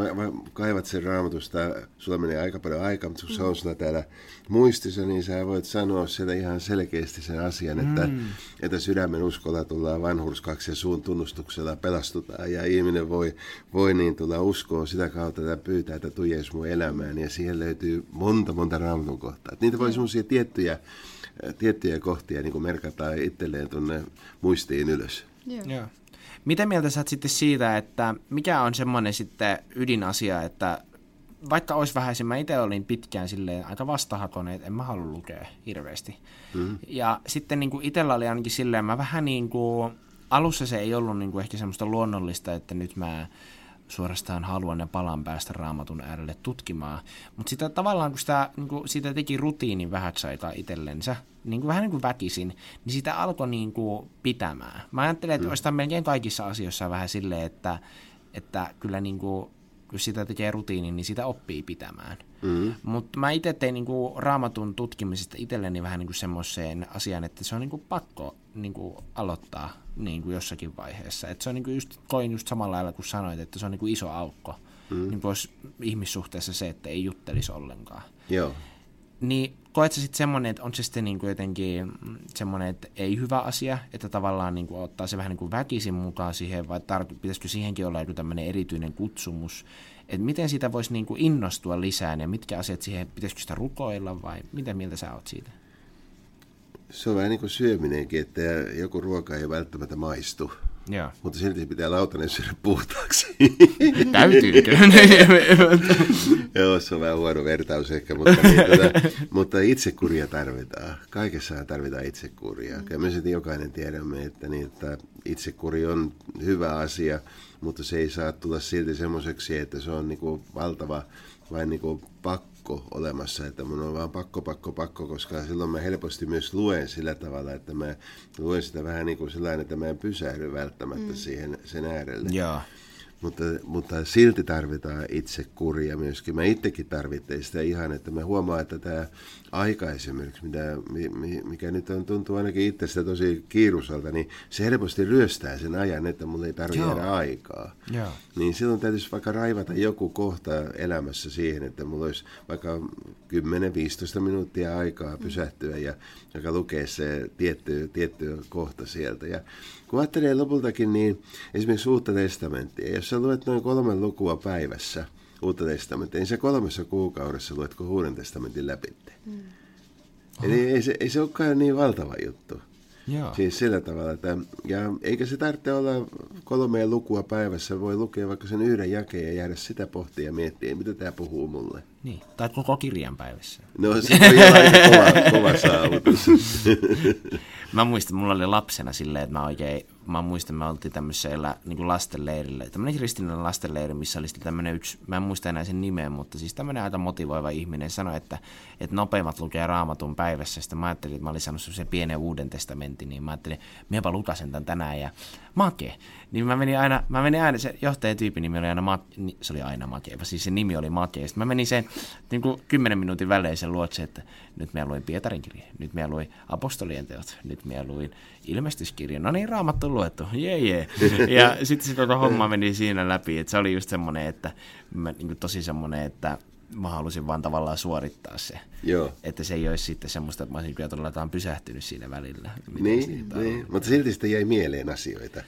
kaivat sen Raamatusta, sulla menee aika paljon aikaa, mutta kun se on sulla täällä muistissa, niin sä voit sanoa sieltä ihan selkeästi sen asian, että, mm. että sydämen uskolla tullaan vanhurskaksi ja suun tunnustuksella pelastutaan ja ihminen voi, voi niin tulla uskoon sitä kautta, että pyytää, että tule Jeesus mun elämään ja siihen löytyy monta, monta Raamatun kohtaa. Et niitä voi semmoisia tiettyjä, tiettyjä kohtia niin kuin merkataan itselleen tuonne muistiin ylös. Joo. Mitä mieltä sä oot sitten siitä, että mikä on semmoinen sitten ydinasia, että vaikka olisi vähäisin, mä itse olin pitkään silleen aika vastahakoinen, että en mä halua lukea hirveästi. Mm-hmm. Ja sitten niin kuin itsellä oli ainakin silleen, mä vähän niin kuin, alussa se ei ollut niin kuin ehkä semmoista luonnollista, että nyt mä suorastaan haluan ja palan päästä Raamatun äärelle tutkimaan. Mutta sitä tavallaan, kun sitä, niin kuin, sitä teki rutiinin vähäksi aikaa itsellensä, niin kuin, vähän niin kuin väkisin, niin sitä alkoi niin kuin pitämään. Mä ajattelen, että mm. olisi melkein kaikissa asioissa vähän silleen, että, että kyllä niin kuin, kun sitä tekee rutiinin, niin sitä oppii pitämään. Mm-hmm. Mutta mä itse tein niinku Raamatun tutkimisesta itselleni vähän niinku semmoiseen asiaan, että se on niinku pakko niinku aloittaa niinku jossakin vaiheessa. Et se on niinku just, koin just samalla lailla kuin sanoit, että se on niinku iso aukko. Mm-hmm. Niin olisi ihmissuhteessa se, että ei juttelisi ollenkaan. Joo. Niin koet sä sitten semmoinen, että on se sitten niinku jotenkin semmoinen, että ei hyvä asia, että tavallaan niinku ottaa se vähän niinku väkisin mukaan siihen, vai tar- pitäisikö siihenkin olla joku tämmöinen erityinen kutsumus, että miten siitä voisi niinku innostua lisää, ja mitkä asiat siihen, pitäisikö sitä rukoilla, vai mitä mieltä sä oot siitä? Se on vähän niin kuin syöminenkin, että joku ruoka ei välttämättä maistu. Joo. Mutta silti pitää lautanen syödä puhtaaksi. Täytyykö? Joo, se on vähän huono vertaus ehkä, mutta, niin, tota, mutta itsekuria tarvitaan. Kaikessa tarvitaan itsekuria. Kyllä me sitten jokainen tiedämme, että, niin, että itsekuri on hyvä asia, mutta se ei saa tulla silti semmoiseksi, että se on niin kuin valtava vain niin kuin pakko olemassa, että mun on vaan pakko, pakko, pakko, koska silloin mä helposti myös luen sillä tavalla, että mä luen sitä vähän niin kuin sellainen, että mä en pysähdy välttämättä mm. siihen, sen äärelle. Yeah. Mutta, mutta silti tarvitaan itsekuria myöskin. Mä itsekin tarvitsen sitä ihan, että mä huomaan, että tämä aika esimerkiksi, mitä, mikä nyt on, tuntuu ainakin itsestä tosi kiirusalta, niin se helposti ryöstää sen ajan, että mulla ei tarvitse jäädä aikaa. Joo. Niin silloin täytyisi vaikka raivata joku kohta elämässä siihen, että mulla olisi vaikka kymmenen viisitoista minuuttia aikaa pysähtyä ja joka lukee se tietty, tietty kohta sieltä. Ja kun ajattelee lopultakin, niin esimerkiksi Uutta testamenttia, jos sä luet noin kolme lukua päivässä Uutta testamenttia, niin sä kolmessa kuukaudessa luetko Uuden testamentin läpi. Mm. Eli ei se, ei se olekaan niin valtava juttu. Jaa. Siis sillä tavalla, että ja eikä se tarvitse olla kolmea lukua päivässä, voi lukea vaikka sen yhden jakeen ja jäädä sitä pohtia ja miettiä, mitä tämä puhuu mulle. Niin, tai koko kirjan päivässä. No se on jo aika kova, kova saavutus. Mä muistan, mulla oli lapsena silleen, että mä oikein, mä muistan, me oltiin tämmöisellä niin lastenleirillä, tämmöinen kristillinen lastenleiri, missä oli sitten tämmöinen yksi, mä en muista enää sen nimeä, mutta siis tämmöinen aika motivoiva ihminen sanoi, että, että nopeimmat lukee Raamatun päivässä. Sitten mä ajattelin, että mä olin saanut semmoisen pienen Uuden testamentin, niin mä ajattelin, että minäpä lukasen tämän tänään ja make. Niin mä menin aina, mä menin aina se johtajatyypin nimi oli aina Make, se oli aina Make, siis se nimi oli Make. Sitten mä menin sen niin kuin kymmenen minuutin välein sen luotse, että nyt mä luin Pietarin kirje, nyt mä luin Apostolien teot, nyt mä luin Ilmestyskirje, no niin Raamattu luettu, jee jee. Ja sitten se koko homma meni siinä läpi, että se oli just semmoinen, että mä, niin kuin tosi semmoinen, että mä halusin vaan tavallaan suorittaa se. Joo. Että se ei olisi sitten semmoista, että mä olisin kyllä todella pysähtynyt siinä välillä. Niin, niin. Mutta silti sitä jäi mieleen asioita.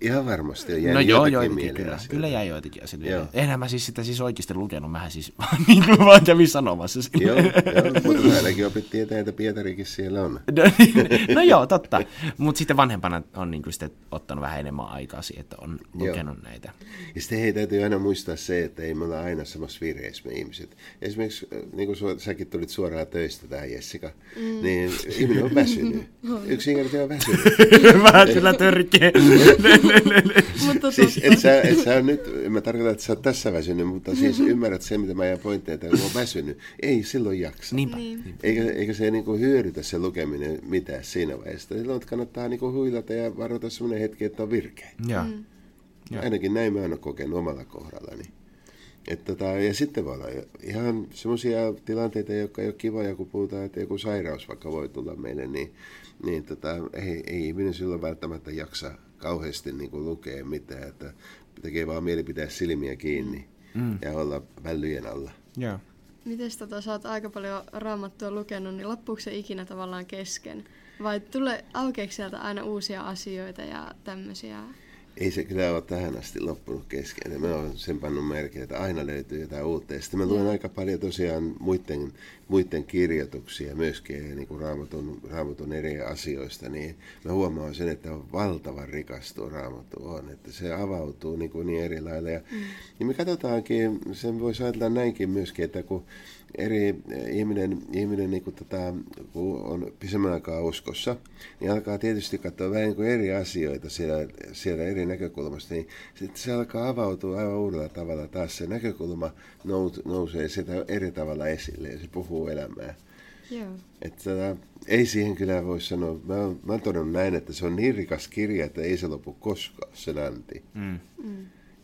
Ihan varmasti on jäänyt no joitakin, joitakin mieleen kyllä. Asioita. Kyllä jäi joitakin asioita. Eihän mä siis sitä siis oikeasti lukenut, mähän siis niin kuin vaan kävin sanomassa sille. Joo, joo, mutta ainakin opittiin eteen, että Pietarikin siellä on. No, niin, no joo, totta. Mutta sitten vanhempana on niin kuin sitten ottanut vähän enemmän aikaa siihen, että on lukenut joo. näitä. Ja sitten hei, täytyy aina muistaa se, että ei me olla aina samassa virheessä me ihmiset. Esimerkiksi, niin kuin sua, säkin tulit suoraan töistä tähän, Jessica, mm. niin ihminen on väsynyt. Yksinkertaisesti on väsynyt. Vähän sillä törkeä. Siis et sä, et sä nyt, mä tarkoitan, että sä oot tässä väsynyt, mutta siis ymmärrät sen, mitä mä jään pointteja, että mä oon väsynyt. Ei silloin jaksa. Niinpä. Eikä, eikä se niinku hyödytä se lukeminen mitään siinä vaiheessa. Silloin kannattaa niinku huilata ja varata semmoinen hetki, että on virkeä. Mm. Ainakin näin mä oon kokenut omalla kohdallani. Et tota, ja sitten voi olla ihan semmoisia tilanteita, jotka ei ole kivoja, kun puhutaan, että joku sairaus vaikka voi tulla meille, niin, niin tota, ei, ei ihminen silloin välttämättä jaksa kauheasti niin kuin lukee mitään, että tekee vaan mieli pitää silmiä kiinni mm. ja olla vällyjen alla. Yeah. Mites tota, sä oot aika paljon Raamattua lukenut, niin loppuuko se ikinä tavallaan kesken? Vai tulee aukeeko sieltä aina uusia asioita ja tämmöisiä? Ei se kyllä ole tähän asti loppunut kesken. Mä oon sen pannut merkille, että aina löytyy jotain uutta. Ja sitten mä luen aika paljon tosiaan muiden, muiden kirjoituksia myöskin niin kuin raamatun, raamatun eri asioista. Niin mä huomaan sen, että on valtavan rikas tuo Raamattu on. Että se avautuu niin, kuin niin eri lailla. Ja, mm. ja me katsotaankin, sen voisi ajatella näinkin myöskin, että kun eri ihminen, ihminen niin kuin tota, kun on pisemmän aikaa uskossa, niin alkaa tietysti katsoa vähän niin kuin eri asioita siellä, siellä eri näkökulmasta, niin sitten se alkaa avautua aivan uudella tavalla taas. Se näkökulma nousee sitä eri tavalla esille ja se puhuu elämää. Joo. Että, ei siihen kyllä voi sanoa. Mä oon, mä oon todennut näin, että se on niin rikas kirja, että ei se lopu koskaan sen anti. Mm. Mm.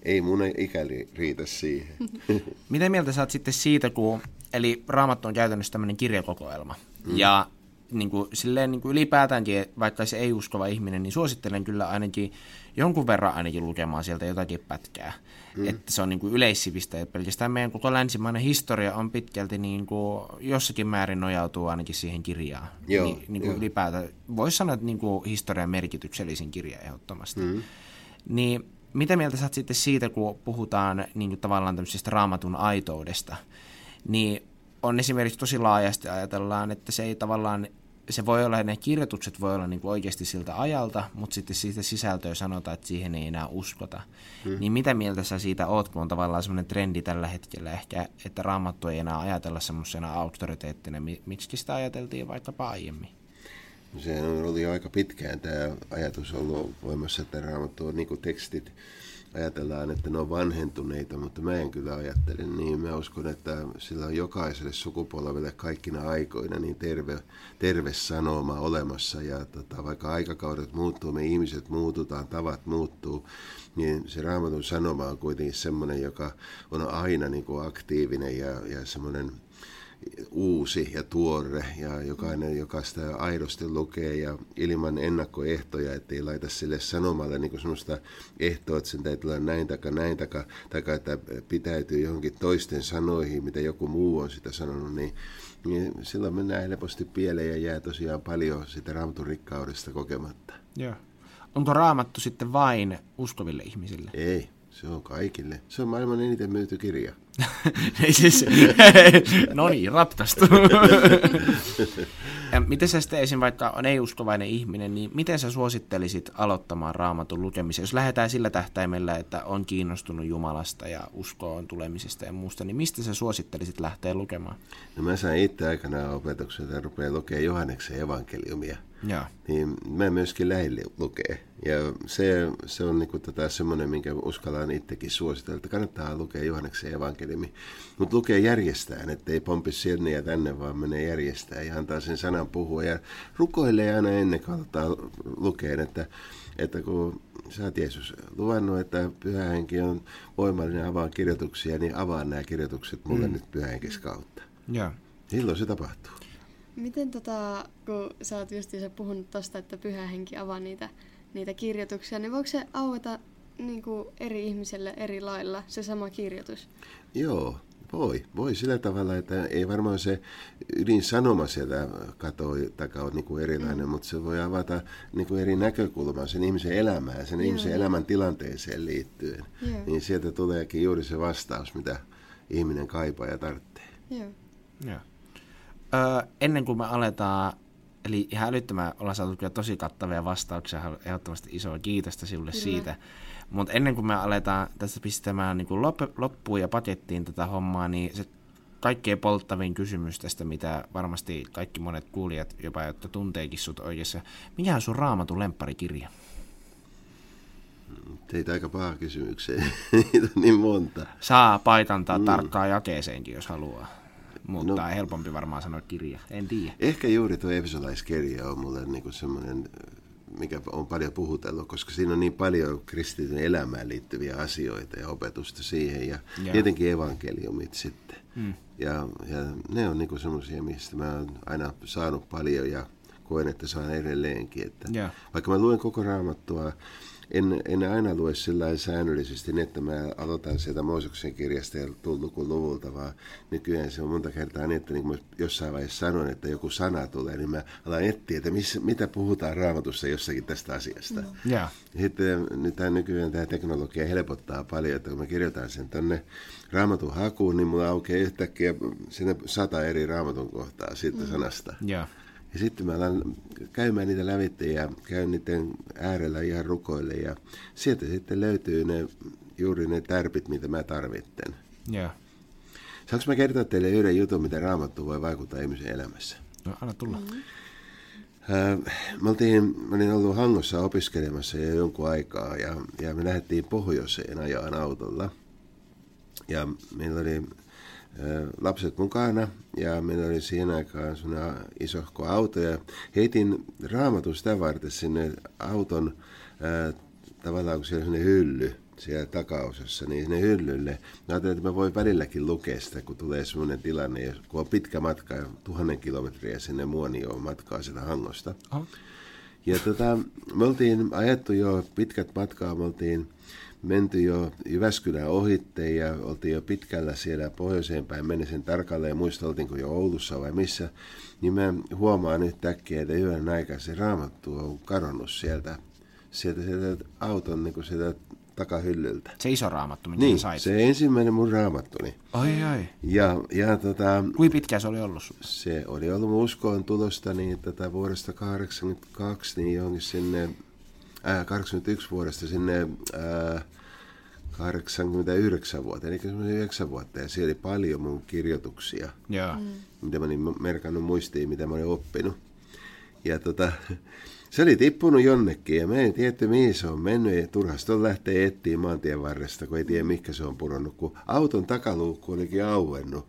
Ei mun ikä riitä siihen. Mitä mieltä sä oot sitten siitä, kun eli Raamattu on käytännössä tämmöinen kirjakokoelma. Mm. Ja niin kuin, silleen, niin kuin ylipäätäänkin, vaikka se ei uskova ihminen, niin suosittelen kyllä ainakin jonkun verran ainakin lukemaan sieltä jotakin pätkää. Mm. Että se on niin kuin yleissivistä, että pelkästään meidän koko länsimainen historia on pitkälti niin kuin jossakin määrin nojautuu ainakin siihen kirjaan. Joo, Ni, niin kuin ylipäätään. Voisi sanoa, että niin kuin historian merkityksellisin kirja ehdottomasti. Mm. Niin mitä mieltä sä oot sitten siitä, kun puhutaan niin kuin tavallaan tämmöisestä Raamatun aitoudesta, niin on esimerkiksi tosi laajasti ajatellaan, että se ei tavallaan se voi olla, ne kirjoitukset voi olla niin kuin oikeasti siltä ajalta, mutta sitten siitä sisältöä sanotaan, että siihen ei enää uskota. Mm. Niin mitä mieltä sä siitä oot, kun on tavallaan semmoinen trendi tällä hetkellä ehkä, että Raamattu ei enää ajatella semmoisena auktoriteettina, miksi sitä ajateltiin vaikkapa aiemmin? No se oli aika pitkään tämä ajatus ollut voimassa, että Raamattu on niin kuin tekstit. Ajatellaan, että ne on vanhentuneita, mutta mä en kyllä ajattele niin. Mä uskon, että sillä on jokaiselle sukupolvelle kaikkina aikoina niin terve, terve sanoma olemassa. Ja tota, vaikka aikakaudet muuttuu, me ihmiset muututaan, tavat muuttuu, niin se Raamatun sanoma on kuitenkin semmoinen, joka on aina niin kuin aktiivinen ja, ja semmoinen uusi ja tuore, ja jokainen, joka sitä aidosti lukee ja ilman ennakkoehtoja, ettei laita sille sanomalle niin kuin semmoista ehtoa, että sen täytyy olla näin taikka näin taikka, taikka että pitäytyy johonkin toisten sanoihin, mitä joku muu on sitä sanonut, niin, niin silloin mennään helposti pieleen ja jää tosiaan paljon sitä Raamatun rikkaudesta kokematta. Joo. Onko Raamattu sitten vain uskoville ihmisille? Ei. Se on kaikille. Se on maailman eniten myyty kirja. Siis, no niin, raptastu. Miten sä sitten esim. Vaikka on ei-uskovainen ihminen, niin miten sä suosittelisit aloittamaan Raamatun lukemisen? Jos lähdetään sillä tähtäimellä, että on kiinnostunut Jumalasta ja uskoon tulemisesta ja muusta, niin mistä sä suosittelisit lähteä lukemaan? No mä sain itse aikanaan opetuksen, että rupeaa lukemaan Johanneksen evankeliumia. Ja. Niin mä myöskin lähdin lukee. Ja se, se on niinku tota semmoinen, minkä uskallaan itsekin suositella, että kannattaa lukea Johanneksen evankeliumi. Mutta lukee järjestään, ettei pompi sinne ja tänne, vaan menee järjestään ja antaa sen sanan puhua. Ja rukoilee aina ennen kuin aloittaa lukeen, että, että kun sä oot Jeesus luvannut, että Pyhä Henki on voimallinen avaa kirjoituksia, niin avaa nämä kirjoitukset mulle mm. nyt Pyhä Henkis kautta. Ja. Silloin se tapahtuu. Miten tota, kun sä oot justiinsa puhunut tosta, että Pyhä Henki avaa niitä, niitä kirjoituksia, niin voiko se aueta niin kuin eri ihmiselle eri lailla se sama kirjoitus? Joo, voi. Voi sillä tavalla, että ei varmaan se ydinsanoma sieltä katoi takaa niin kuin erilainen, mm. mutta se voi avata niin kuin eri näkökulmaa sen ihmisen elämään, sen Joo. ihmisen elämän tilanteeseen liittyen. Joo. Niin sieltä tuleekin juuri se vastaus, mitä ihminen kaipaa ja tarvitsee. Joo. Joo. Öö, ennen kuin me aletaan, eli ihan älyttömän ollaan saatu kyllä tosi kattavia vastauksia, ehdottomasti isoa kiitosta sinulle kyllä. siitä, mutta ennen kuin me aletaan tässä pistämään niin kuin loppuun ja pakettiin tätä hommaa, niin se kaikkein polttavin kysymys tästä, mitä varmasti kaikki monet kuulijat jopa, jotka tunteekin sut oikeassa, mikä on sun Raamatun lempparikirja? Teitä aika paha kysymykseen, niitä on niin monta. Saa paikantaa mm. tarkkaan jakeeseenkin, jos haluaa. Mutta no, helpompi varmaan sanoa kirja, en tiedä. Ehkä juuri tuo Efesolaiskirje on mulle niinku semmoinen, mikä on paljon puhutellut, koska siinä on niin paljon kristityn elämään liittyviä asioita ja opetusta siihen. Ja Joo. tietenkin evankeliumit sitten. Mm. Ja, ja ne on niinku semmoisia, mistä mä oon aina saanut paljon ja koen, että saan edelleenkin. Että vaikka mä luen koko Raamattua, En, en aina lue sillain säännöllisesti, että mä aloitan sieltä Mooseksen kirjasta ja tullut luvulta, vaan nykyään se on monta kertaa niin, että niin kuin jossain vaiheessa sanon, että joku sana tulee, niin mä alan etsiä, että missä, mitä puhutaan Raamatussa jossakin tästä asiasta. Yeah. Sitten nyt tämä nykyään tämä teknologia helpottaa paljon, että kun mä kirjoitan sen tonne Raamatun hakuun, niin mulla aukeaa yhtäkkiä sinne sata eri Raamatun kohtaa siitä mm. sanasta. Yeah. Ja sitten mä alan käymään niitä lävitse ja käyn niiden äärellä ihan rukoille ja sieltä sitten löytyy ne, juuri ne tärpit, mitä mä tarvitsen. Yeah. Saanko mä kertoa teille yhden jutun, mitä Raamattu voi vaikuttaa ihmisen elämässä? No, anna tulla. Mm-hmm. Äh, mä, oltiin, mä olin ollut Hangossa opiskelemassa jo jonkun aikaa ja, ja me lähdettiin pohjoiseen ajaan autolla. Ja meillä oli lapset mukana ja meillä oli siinä aikaan sellainen isohko auto ja heitin Raamatun sitä varten sinne auton ää, tavallaan kun siellä on sellainen hylly siellä takaosassa, niin sinne hyllylle mä ajattelin, että mä voin välilläkin lukea sitä, kun tulee sellainen tilanne, kun on pitkä matka, tuhannen kilometriä sinne Muonioon matkaa sieltä Hangosta. Oh. Ja tota, me oltiin ajettu jo pitkät matkaa, me oltiin menty jo Jyväskylän ohitteen ja oltiin jo pitkällä siellä pohjoiseen päin mennessä tarkalleen, muista oltiinko jo Oulussa vai missä, niin mä huomaan yhtäkkiä, että yön aikaa se Raamattu on kadonnut sieltä, sieltä, sieltä auton niin sieltä takahyllyltä. Se iso raamattu, mitä niin, sait. Se ensimmäinen mun raamattuni. Ai ai. Ja, ja tota, Kui pitkä se oli ollut sun? Se oli ollut mun uskoon tulosta niin, tätä vuodesta kahdeksankymmentäkaksi, niin johonkin sinne, äh, kahdeksankymmentäyksi vuodesta sinne äh, kahdeksankymmentäyhdeksän vuoteen, eli semmoisen yhdeksän vuotta, ja siellä oli paljon mun kirjoituksia, yeah. mitä mä olin merkannut muistiin, mitä mä olin oppinut. Ja tota, se oli tippunut jonnekin, ja mä en tiedä, mihin se on mennyt, ja turhasta on lähteä etsiä maantien varresta, kun ei tiedä, mihinkä se on pudonnut, kun auton takaluukku olikin auennut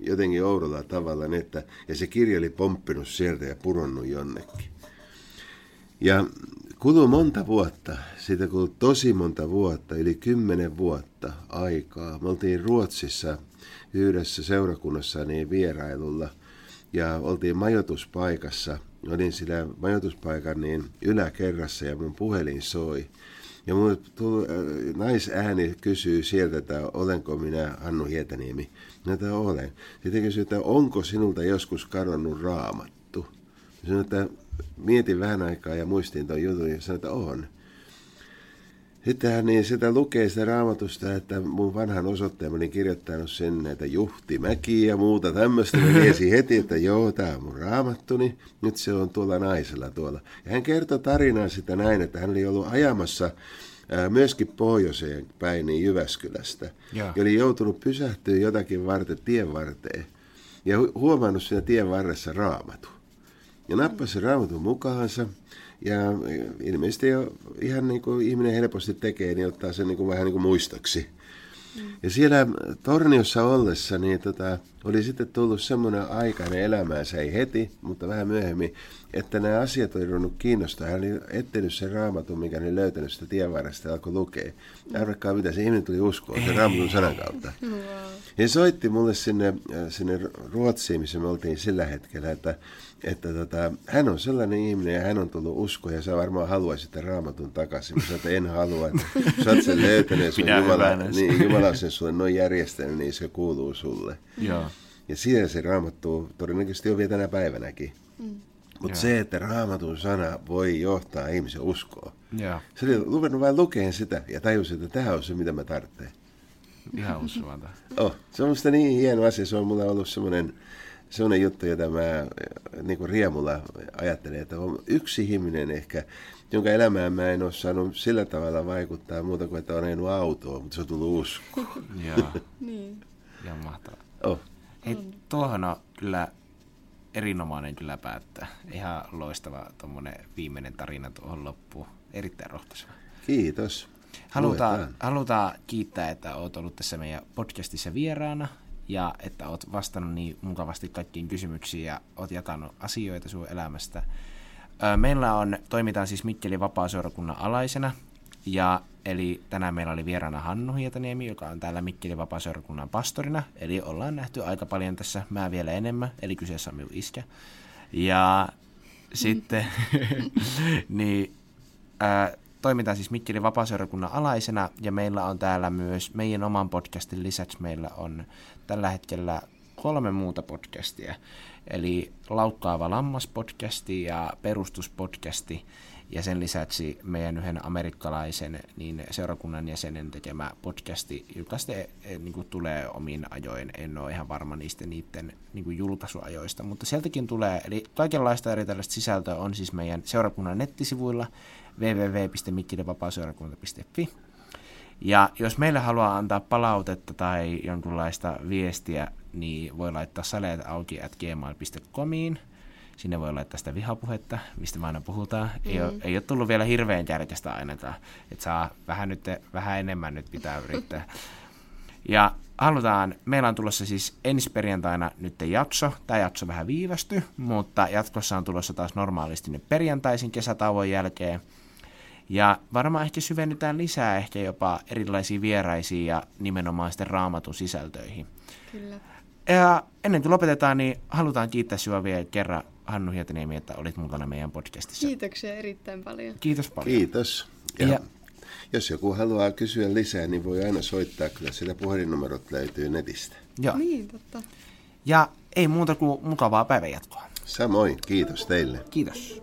jotenkin oudolla tavalla, että, ja se kirja oli pomppinut sieltä ja pudonnut jonnekin. Ja kului monta vuotta, siitä kului tosi monta vuotta, yli kymmenen vuotta aikaa. Me oltiin Ruotsissa yhdessä seurakunnassa niin vierailulla ja oltiin majoituspaikassa. Olin sillä majoituspaikan niin yläkerrassa ja mun puhelin soi. Ja mun tuli, äh, naisääni kysyy sieltä, että olenko minä Hannu Hietaniemi. Minä olen. Sitten kysyy, että onko sinulta joskus kadonnut raamattu? Sanoin, että mietin vähän aikaa ja muistin tuon jutun ja sanoin, että on. Sittenhän niin sitä lukee sitä raamatusta, että mun vanhan osoitteen olin kirjoittanut sen näitä Juhtimäkiä ja muuta tämmöistä. Mä tiesin heti, että joo, tää on mun raamattuni, nyt se on tuolla naisella tuolla. Ja hän kertoi tarinaa sitä näin, että hän oli ollut ajamassa ää, myöskin pohjoiseen päin niin Jyväskylästä. Ja oli joutunut pysähtyä jotakin varten, tien varteen ja hu- huomannut siinä tien varressa raamatun. Ja nappasi raamatun mukaansa ja ilmeisesti jo ihan niin kuin ihminen helposti tekee, niin ottaa sen niin kuin vähän niin kuin muistoksi. Mm. Ja siellä Torniossa ollessa niin tota, oli sitten tullut semmoinen aika, ne elämäänsä ei heti, mutta vähän myöhemmin, että nämä asiat oli ruvennut kiinnostaa. Hän oli etsinyt sen raamatun, mikä oli löytänyt sitä tienvarresta ja alkoi lukea. Arvatkaa mitä, se ihminen tuli uskoon sen raamatun sanan kautta. Wow. Ja soitti mulle sinne, sinne Ruotsiin, missä me oltiin sillä hetkellä, että että tota, hän on sellainen ihminen ja hän on tullut uskoon ja sä varmaan haluaisit sitä raamatun takaisin. Mä sanoin, että en halua. Sä oot sen löytänyt, sun Jumala, niin, Jumala on sen sulle noin järjestänyt, niin se kuuluu sulle. Ja, ja siellä se raamattu todennäköisesti on vielä tänä päivänäkin. Mm. Mutta se, että raamatun sana voi johtaa ihmisen uskoon. Ja. Se oli luvannut vain lukeen sitä ja tajusin, että tämä on se, mitä mä tarvitsen. Ihan usuvanta. Oh, se on musta niin hieno asia. Se on mulla ollut semmoinen... Se on juttu, jota mä niin riemulla ajattelen, että on yksi ihminen ehkä, jonka elämään mä en ole saanut sillä tavalla vaikuttaa muuta kuin, että on ajanut autoa, mutta se on tullut uskoon. Joo, niin. Ihan mahtavaa. Oh. Hei, tuohon on kyllä erinomainen kyllä päättää. Ihan loistava tuommoinen viimeinen tarina tuohon loppuun. Erittäin rohkaiseva. Kiitos. Halutaan, halutaan kiittää, että olet ollut tässä meidän podcastissa vieraana. Ja että oot vastannut niin mukavasti kaikkiin kysymyksiin ja oot jakanut asioita sun elämästä. Meillä on, toimitaan siis Mikkelin Vapaaseurakunnan alaisena. Ja eli tänään meillä oli vieraana Hannu Hietaniemi, joka on täällä Mikkelin Vapaaseurakunnan pastorina. Eli ollaan nähty aika paljon tässä, mä vielä enemmän, eli kyseessä on minun iskä. Ja sitten, niin... Ää, Toimitaan siis Mikkelin Vapaaseurakunnan alaisena ja meillä on täällä myös meidän oman podcastin lisäksi meillä on tällä hetkellä kolme muuta podcastia. Eli Laukkaava Lammas-podcasti ja Perustuspodcasti ja sen lisäksi meidän yhden amerikkalaisen niin seurakunnan jäsenen tekemä podcasti, joka sitten niin kuin tulee omiin ajoin. En ole ihan varma niistä niiden niin kuin julkaisuajoista, mutta sieltäkin tulee. Eli kaikenlaista eri tällaista sisältöä on siis meidän seurakunnan nettisivuilla. double-u double-u double-u piste mikkelin vapaaseurakunta piste fi. Ja jos meillä haluaa antaa palautetta tai jonkunlaista viestiä, niin voi laittaa saleet auki at gmail piste comiin. Sinne voi laittaa sitä vihapuhetta, mistä me aina puhutaan. Ei, mm. ole, ei ole tullut vielä hirveän kärkästä ainakaan. Että saa vähän, nyt, vähän enemmän nyt pitää yrittää. Ja halutaan, meillä on tulossa siis ensi perjantaina nyt jakso. Tämä jakso vähän viivästyi, mutta jatkossa on tulossa taas normaalisti nyt perjantaisin kesätauon jälkeen. Ja varmaan ehkä syvennytään lisää ehkä jopa erilaisiin vieraisiin ja nimenomaan sitten raamatun sisältöihin. Kyllä. Ja ennen kuin lopetetaan, niin halutaan kiittää sinua vielä kerran, Hannu Hietaniemi, että olit mukana meidän podcastissa. Kiitoksia erittäin paljon. Kiitos paljon. Kiitos. Ja. Ja jos joku haluaa kysyä lisää, niin voi aina soittaa, kyllä sillä puhelinnumerot löytyy netistä. Joo. Niin, totta. Ja ei muuta kuin mukavaa päivänjatkoa. Samoin, kiitos teille. Kiitos.